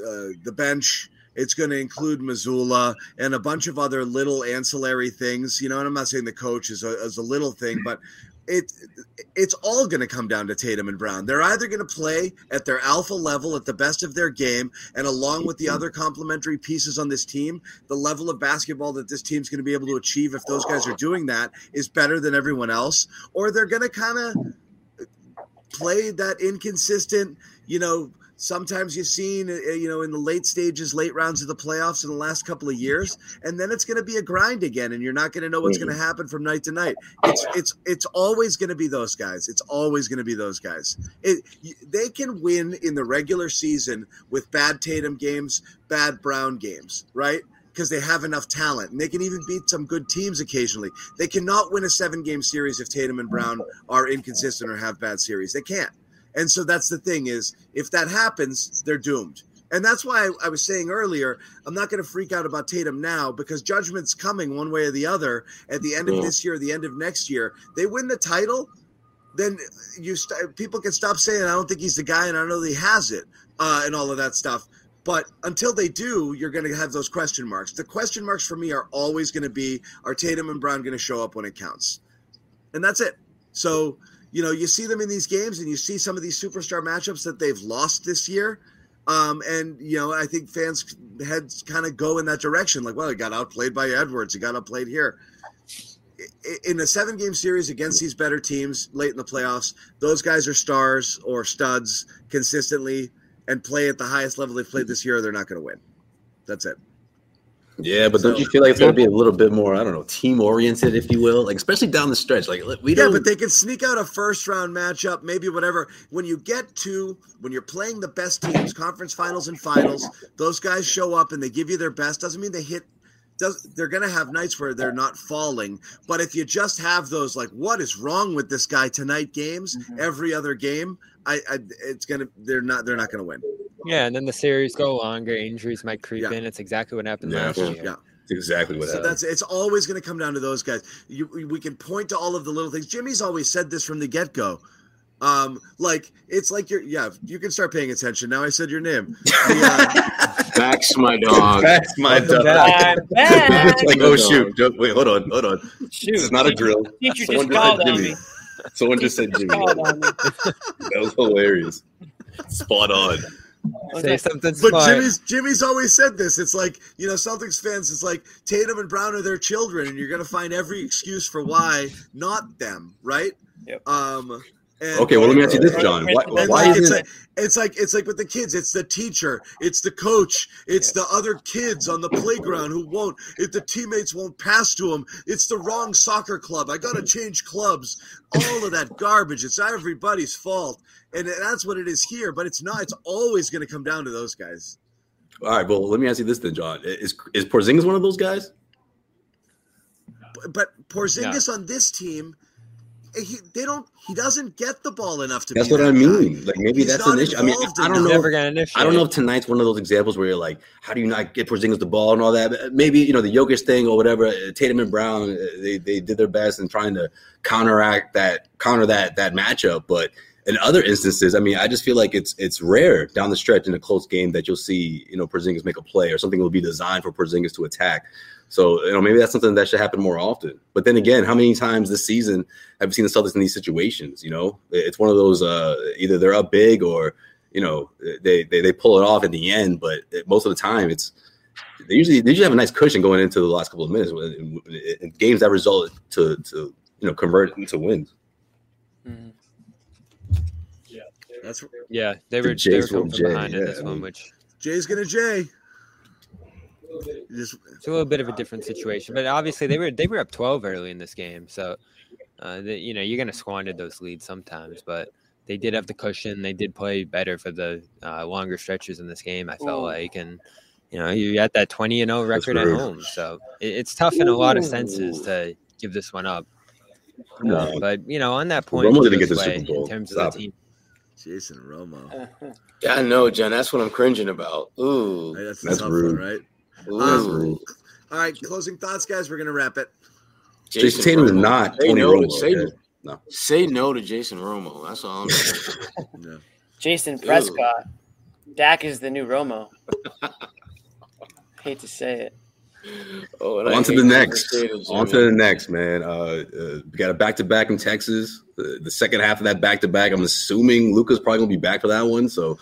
uh, the bench. It's going to include Mazzulla and a bunch of other little ancillary things, you know, and I'm not saying the coach is a, is a little thing, but it it's all going to come down to Tatum and Brown. They're either going to play at their alpha level, at the best of their game, and along with the other complementary pieces on this team, the level of basketball that this team's going to be able to achieve if those guys are doing that is better than everyone else, or they're going to kind of play that inconsistent, you know, sometimes you've seen, you know, in the late stages, late rounds of the playoffs in the last couple of years, and then it's going to be a grind again, and you're not going to know what's going to happen from night to night. It's it's it's always going to be those guys. It's always going to be those guys. It, they can win in the regular season with bad Tatum games, bad Brown games, right? Because they have enough talent, and they can even beat some good teams occasionally. They cannot win a seven-game series if Tatum and Brown are inconsistent or have bad series. They can't. And so that's the thing is, if that happens, they're doomed. And that's why I, I was saying earlier, I'm not going to freak out about Tatum now because judgment's coming one way or the other at the end of yeah. this year, the end of next year. They win the title, then you st- people can stop saying, I don't think he's the guy and I don't know that he has it uh, and all of that stuff. But until they do, you're going to have those question marks. The question marks for me are always going to be, are Tatum and Brown going to show up when it counts? And that's it. So, you know, you see them in these games and you see some of these superstar matchups that they've lost this year. Um, and, you know, I think fans' heads kind of go in that direction. Like, well, he got outplayed by Edwards. He got outplayed here. In a seven-game series against these better teams late in the playoffs, those guys are stars or studs consistently and play at the highest level they've played this year, they're not going to win. That's it. Yeah, but so, don't you feel like it's going to be a little bit more, I don't know, team-oriented, if you will? Like, especially down the stretch. Like, we don't... Yeah, but they can sneak out a first-round matchup, maybe whatever. When you get to, when you're playing the best teams, conference finals and finals, those guys show up and they give you their best. Doesn't mean they hit does, – they're going to have nights where they're not falling. But if you just have those, like, what is wrong with this guy tonight games, mm-hmm. every other game, I, I it's going to – they're not they're not going to win. Yeah, and then the series go longer. Injuries might creep yeah. in. It's exactly what happened yeah, last year. Yeah, it's exactly what so happened. That's it's always going to come down to those guys. You, we can point to all of the little things. Jimmy's always said this from the get-go. Um, like it's like you're yeah. You can start paying attention now. I said your name. Facts, uh, my dog. Facts, my dog. It's like oh shoot, Don't, wait, hold on, hold on. Shoot, it's not a drill. Teacher Someone just called on me. Someone just said Jimmy. That was hilarious. Spot on. Say something smart. But Jimmy's Jimmy's always said this. It's like, you know, Celtics fans, it's like Tatum and Brown are their children, and you're going to find every excuse for why not them, right? Yep. Um, and, okay, well, let me ask you this, John. Why, why like, is it? Like, it's like it's like with the kids. It's the teacher. It's the coach. It's yeah. the other kids on the playground who won't. If the teammates won't pass to them, it's the wrong soccer club. I got to change clubs. All of that garbage. It's not everybody's fault. And that's what it is here, but it's not. It's always going to come down to those guys. All right, well, let me ask you this then, John. Is is Porzingis one of those guys? But, but Porzingis yeah. on this team, he they don't he doesn't get the ball enough to. That's be what that I mean. Guy. Like maybe He's that's an issue. I mean, I don't know. If, I don't know if tonight's one of those examples where you're like, how do you not get Porzingis the ball and all that? Maybe you know the Jokic thing or whatever. Tatum and Brown, they they did their best in trying to counteract that counter that that matchup, but. In other instances, I mean, I just feel like it's it's rare down the stretch in a close game that you'll see, you know, Porzingis make a play or something will be designed for Porzingis to attack. So, you know, maybe that's something that should happen more often. But then again, how many times this season have you seen the Celtics in these situations? You know, it's one of those uh, either they're up big or, you know, they, they they pull it off at the end. But most of the time, it's they usually they usually have a nice cushion going into the last couple of minutes in, in, in games that result to to you know convert into wins. Mm-hmm. That's yeah, they were, they were coming from behind in yeah, this one, which Jay's gonna Jay. It's a little bit of a different situation, but obviously they were they were up twelve early in this game, so uh, the, you know you're gonna squander those leads sometimes. But they did have the cushion; they did play better for the uh, longer stretches in this game. I felt Ooh. like, and you know you got that twenty and oh record at home, so it, it's tough in a lot of senses to give this one up. No. Uh, but you know on that point, Romo didn't get the Super Bowl. In terms Stop. of the team. Jason Romo. Yeah, I know, John. That's what I'm cringing about. Ooh. Right, that's that's rude. One, right? Ooh. Um, all right, closing thoughts, guys. We're going to wrap it. Jason, Jason Tatum is not say Tony no Romo. To, say, okay? no. say no to Jason Romo. That's all I'm saying. no. Jason Prescott. Ooh. Dak is the new Romo. I hate to say it. Oh, on to the next. On to the next, man. Uh, uh, we got a back-to-back in Texas. The, the second half of that back-to-back, I'm assuming Luka's probably going to be back for that one. So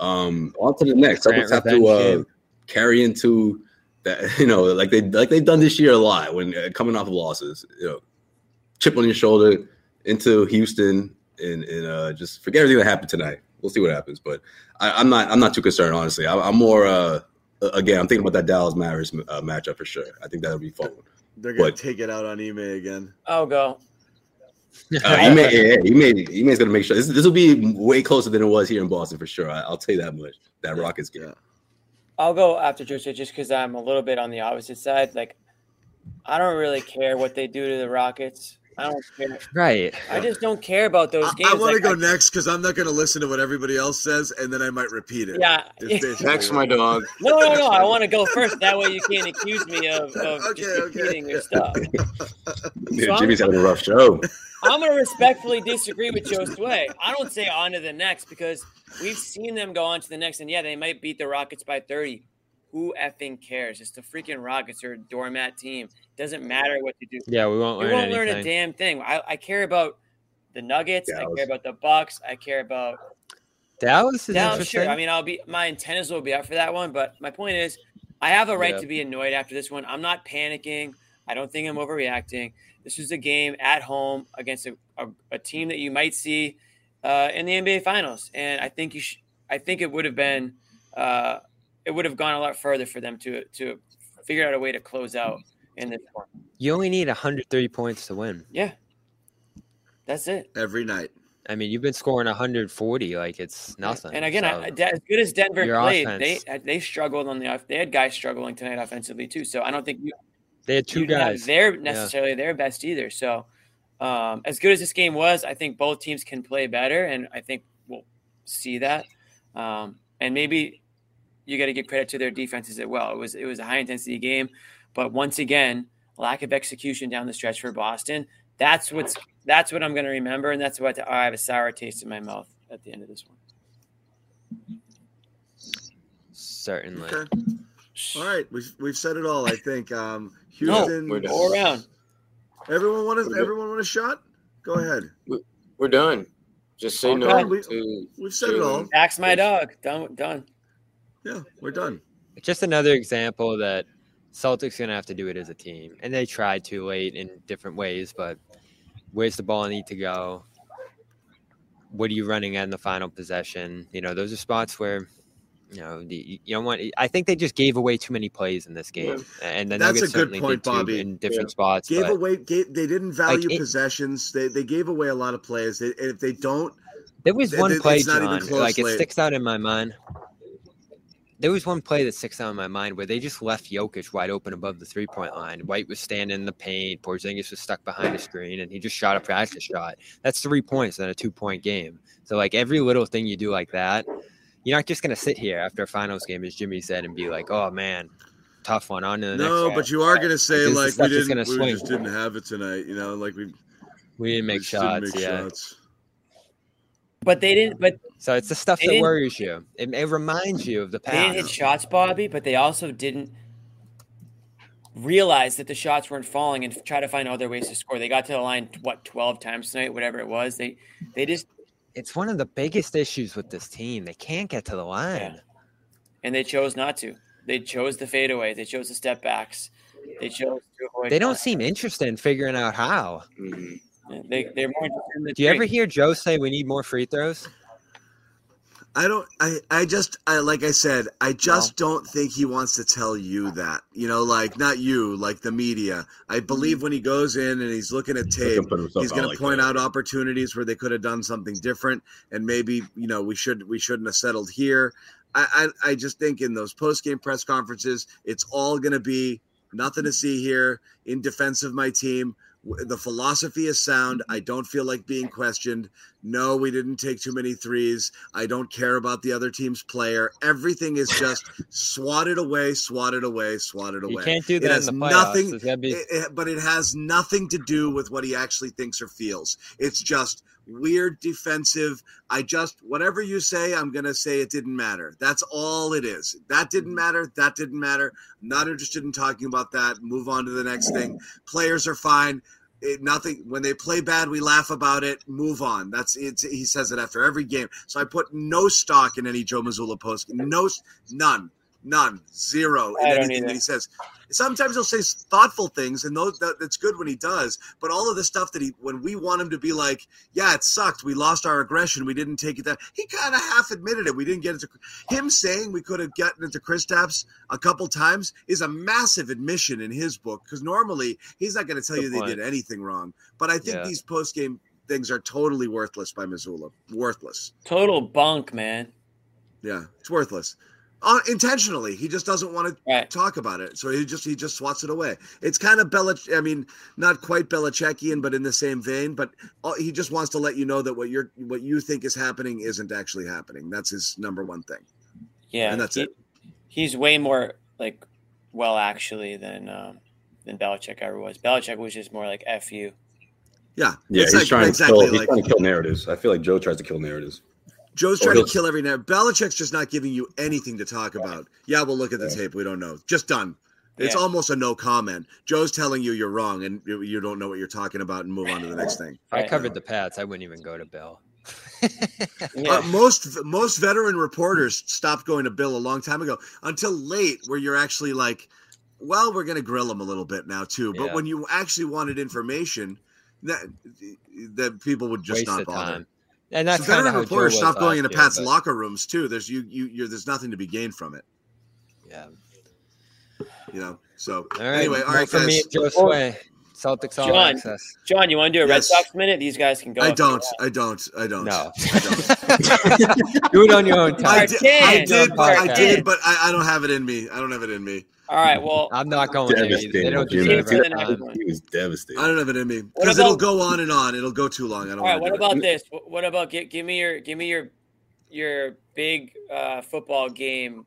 um, on to the next. Celtics have to uh, carry into that, you know, like, they, like they've done this year a lot when uh, coming off of losses. You know, chip on your shoulder into Houston and, and uh, just forget everything that happened tonight. We'll see what happens. But I, I'm not I'm not too concerned, honestly. I, I'm more uh, – Again, I'm thinking about that Dallas Mavericks uh, matchup for sure. I think that'll be fun. They're gonna but, take it out on Ime again. Oh, go. uh, Ime, yeah, Ime, Ime's gonna make sure this. This will be way closer than it was here in Boston for sure. I, I'll tell you that much. That yeah. Rockets game. Yeah. I'll go after Josue just because I'm a little bit on the opposite side. Like, I don't really care what they do to the Rockets. I don't care. Right. I just don't care about those games. I, I want like, to go I, next because I'm not going to listen to what everybody else says, and then I might repeat it. Yeah. Next, my dog. No, no, no. I want to go first. That way you can't accuse me of, of okay, just repeating okay. your stuff. Dude, so Jimmy's I'm, having a rough show. I'm going to respectfully disagree with Josue. I don't say on to the next because we've seen them go on to the next, and yeah, they might beat the Rockets by thirty. Who effing cares? It's the freaking Rockets or a doormat team. Doesn't matter what you do. Yeah, we won't learn We won't anything. learn a damn thing. I, I care about the Nuggets. Dallas. I care about the Bucks. I care about Dallas. Is Dallas, interesting. Sure. I mean, I'll be my antennas will be up for that one. But my point is, I have a right yeah. to be annoyed after this one. I'm not panicking. I don't think I'm overreacting. This is a game at home against a, a, a team that you might see uh, in the N B A Finals, and I think you. Sh- I think it would have been. Uh, It would have gone a lot further for them to to figure out a way to close out in this one. You only need one hundred thirty points to win. Yeah, that's it. Every night. I mean, you've been scoring one hundred forty like it's nothing. And again, so I, as good as Denver played, offense. they they struggled on the they had guys struggling tonight offensively too. So I don't think you, they had two guys. They're necessarily yeah. their best either. So um, as good as this game was, I think both teams can play better, and I think we'll see that. Um, and maybe. You got to give credit to their defenses as well. It was it was a high intensity game, but once again, lack of execution down the stretch for Boston. That's what's that's what I'm going to remember, and that's what to, I have a sour taste in my mouth at the end of this one. Certainly. Okay. All right, we've we've said it all. I think um, Houston. No, we're done. All around. Everyone want a, everyone want a shot? Go ahead. We're done. Just say okay. no. We, to, we've said to, it all. Axe my dog. Done. Done. Yeah, we're done. Just another example that Celtics are going to have to do it as a team. And they tried too late in different ways, but where's the ball need to go? What are you running at in the final possession? You know, those are spots where, you know, you don't want – I think they just gave away too many plays in this game. Yeah. And then That's a good point, Bobby. In different yeah. spots. Gave but, away, gave, they didn't value like it, possessions. They they gave away a lot of plays. They, and if they don't – There was one they, play, John, like late. It sticks out in my mind. There was one play that sticks out in my mind where they just left Jokic wide open above the three-point line. White was standing in the paint. Porzingis was stuck behind the screen, and he just shot a practice shot. That's three points in a two-point game. So, like, every little thing you do like that, you're not just going to sit here after a finals game, as Jimmy said, and be like, oh, man, tough one. On to the next No, guy. But you are going to say, like, we, didn't, we swing, just didn't have it tonight. You know, like, we we didn't make we shots, didn't make yeah. shots. But they didn't – But so it's the stuff that worries you. It, it reminds you of the past. They didn't hit shots, Bobby, but they also didn't realize that the shots weren't falling and try to find other ways to score. They got to the line, what, twelve times tonight, whatever it was. They they just – It's one of the biggest issues with this team. They can't get to the line. Yeah. And they chose not to. They chose the fadeaways. They chose the step backs. They chose to avoid – They don't shots. seem interested in figuring out how. Mm-hmm. They, they're more in the Do you ever hear Joe say we need more free throws? I don't. I, I just. I like I said. I just no. don't think he wants to tell you that. You know, like not you, like the media. I believe when he goes in and he's looking at tape, he's going like to point that. out opportunities where they could have done something different, and maybe you know we should we shouldn't have settled here. I I, I just think in those post game press conferences, it's all going to be nothing to see here in defense of my team. The philosophy is sound. I don't feel like being questioned. No, we didn't take too many threes. I don't care about the other team's player. Everything is just swatted away, swatted away, swatted away. You can't do that it has in the playoffs. Nothing, it's gotta be... it, it, but it has nothing to do with what he actually thinks or feels. It's just weird defensive. I just, whatever you say, I'm going to say it didn't matter. That's all it is. That didn't matter. That didn't matter. I'm not interested in talking about that. Move on to the next thing. Players are fine. It, nothing. When they play bad, we laugh about it. Move on. That's it. He says it after every game. So I put no stock in any Joe Mazzulla post. No, none, none, zero in anything that he says. Sometimes he'll say thoughtful things, and those, that, that's good when he does. But all of the stuff that he, when we want him to be like, yeah, it sucked. We lost our aggression. We didn't take it down. He kind of half admitted it. We didn't get it to him saying we could have gotten it to Kristaps a couple times is a massive admission in his book because normally he's not going to tell Good you point. They did anything wrong. But I think yeah. these post game things are totally worthless by Mazzulla. Worthless. Total bunk, man. Yeah, it's worthless. Uh, intentionally, he just doesn't want to right. talk about it, so he just he just swats it away. It's kind of Belich, I mean, not quite Belichickian, but in the same vein. But all, he just wants to let you know that what you're what you think is happening isn't actually happening. That's his number one thing. Yeah, and that's he, it. He's way more like well, actually, than um, than Belichick ever was. Belichick was just more like "f you." Yeah, yeah, he's, like, trying, exactly to kill, he's like, trying to kill narratives. I feel like Joe tries to kill narratives. Joe's trying to kill every now. Belichick's just not giving you anything to talk about. Yeah, we'll look at the yeah. tape. We don't know. Just done. It's yeah. almost a no comment. Joe's telling you you're wrong, and you don't know what you're talking about, and move on to the next thing. I covered the Pats. I wouldn't even go to Bill. yeah. uh, most most veteran reporters stopped going to Bill a long time ago until late, where you're actually like, well, we're going to grill him a little bit now too. But yeah. when you actually wanted information, that that people would just Waste not bother. Time. And that's so veteran reporters stop going into Pat's but... locker rooms too. There's you, you, you're, there's nothing to be gained from it. Yeah, you know. So all right. anyway, all well, right, for guys. Me, Josue, Celtics all John, access. John, you want to do a yes. Red Sox minute? These guys can go. I don't. I don't. I don't. No. I don't. Do it on your own time. I did. I did, but, I did, but I, I don't have it in me. I don't have it in me. All right, well, I'm not going to. They don't do it. He was devastated. I don't have it in me because it'll go on and on. It'll go too long. I don't. All right, what about it. this? What about give, give me your give me your your big uh, football game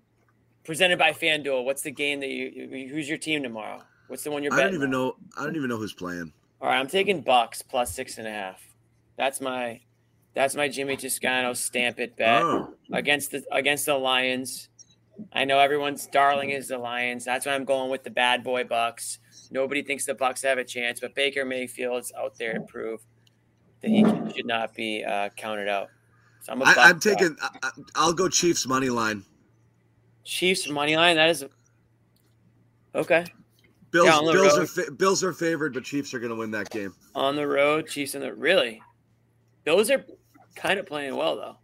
presented by FanDuel? What's the game that you? Who's your team tomorrow? What's the one you're? I don't even on? know. I don't even know who's playing. All right, I'm taking Bucks plus six and a half. That's my that's my Jimmy Toscano stamp it bet oh. against the against the Lions. I know everyone's darling is the Lions. That's why I'm going with the bad boy Bucks. Nobody thinks the Bucks have a chance, but Baker Mayfield's out there to prove that he should not be uh, counted out. So I'm, a I, I'm taking. I, I'll go Chiefs money line. Chiefs money line. That is okay. Bills. Yeah, Bills road. are fa- Bills are favored, but Chiefs are going to win that game. On the road, Chiefs in the really. Those are kind of playing well though.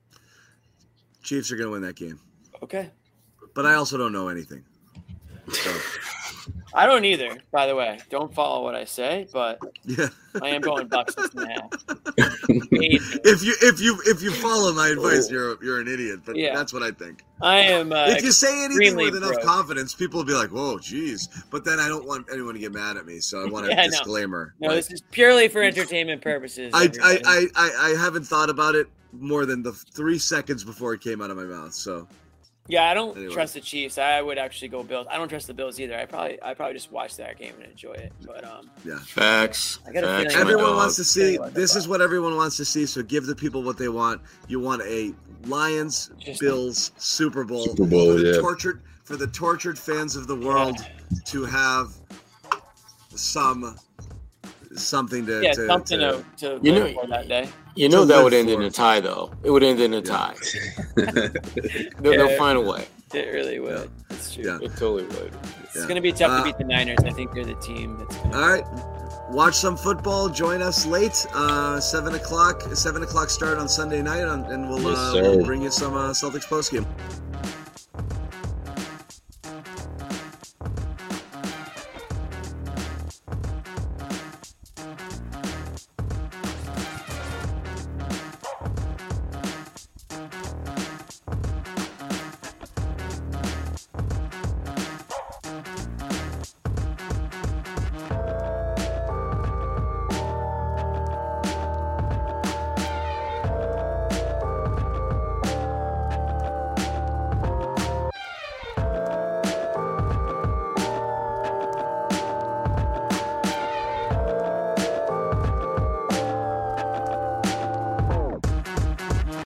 Chiefs are going to win that game. Okay. But I also don't know anything. So. I don't either, by the way. Don't follow what I say, but yeah. I am going Bucks now. If you if you if you follow my advice, oh. you're you're an idiot. But yeah. that's what I think. I am. Uh, if you say anything with enough broke. confidence, people will be like, "Whoa, geez." But then I don't want anyone to get mad at me, so I want a yeah, disclaimer. No, no like, this is purely for entertainment purposes. I I, I I I haven't thought about it more than the three seconds before it came out of my mouth. So. Yeah, I don't anyway. trust the Chiefs. I would actually go Bills. I don't trust the Bills either. I probably, I probably just watch that game and enjoy it. But um, yeah, facts. I got facts like everyone wants to see. This is what everyone wants to see. So give the people what they want. You want a Lions just Bills a, Super Bowl, Super Bowl for, the yeah. tortured, for the tortured fans of the world yeah. to have some something to yeah to, something to, to, to you know, for that day. You know that would end in a tie, though. It would end in a tie. Yeah. they'll, they'll find a way. It really would. Yeah. It's true. Yeah. It totally would. It's yeah. going to be tough uh, to beat the Niners. I think they're the team that's going to All right. Win. Watch some football. Join us late. Uh, seven o'clock. seven o'clock start on Sunday night, on, and we'll, yes, uh, we'll bring you some uh, Celtics postgame.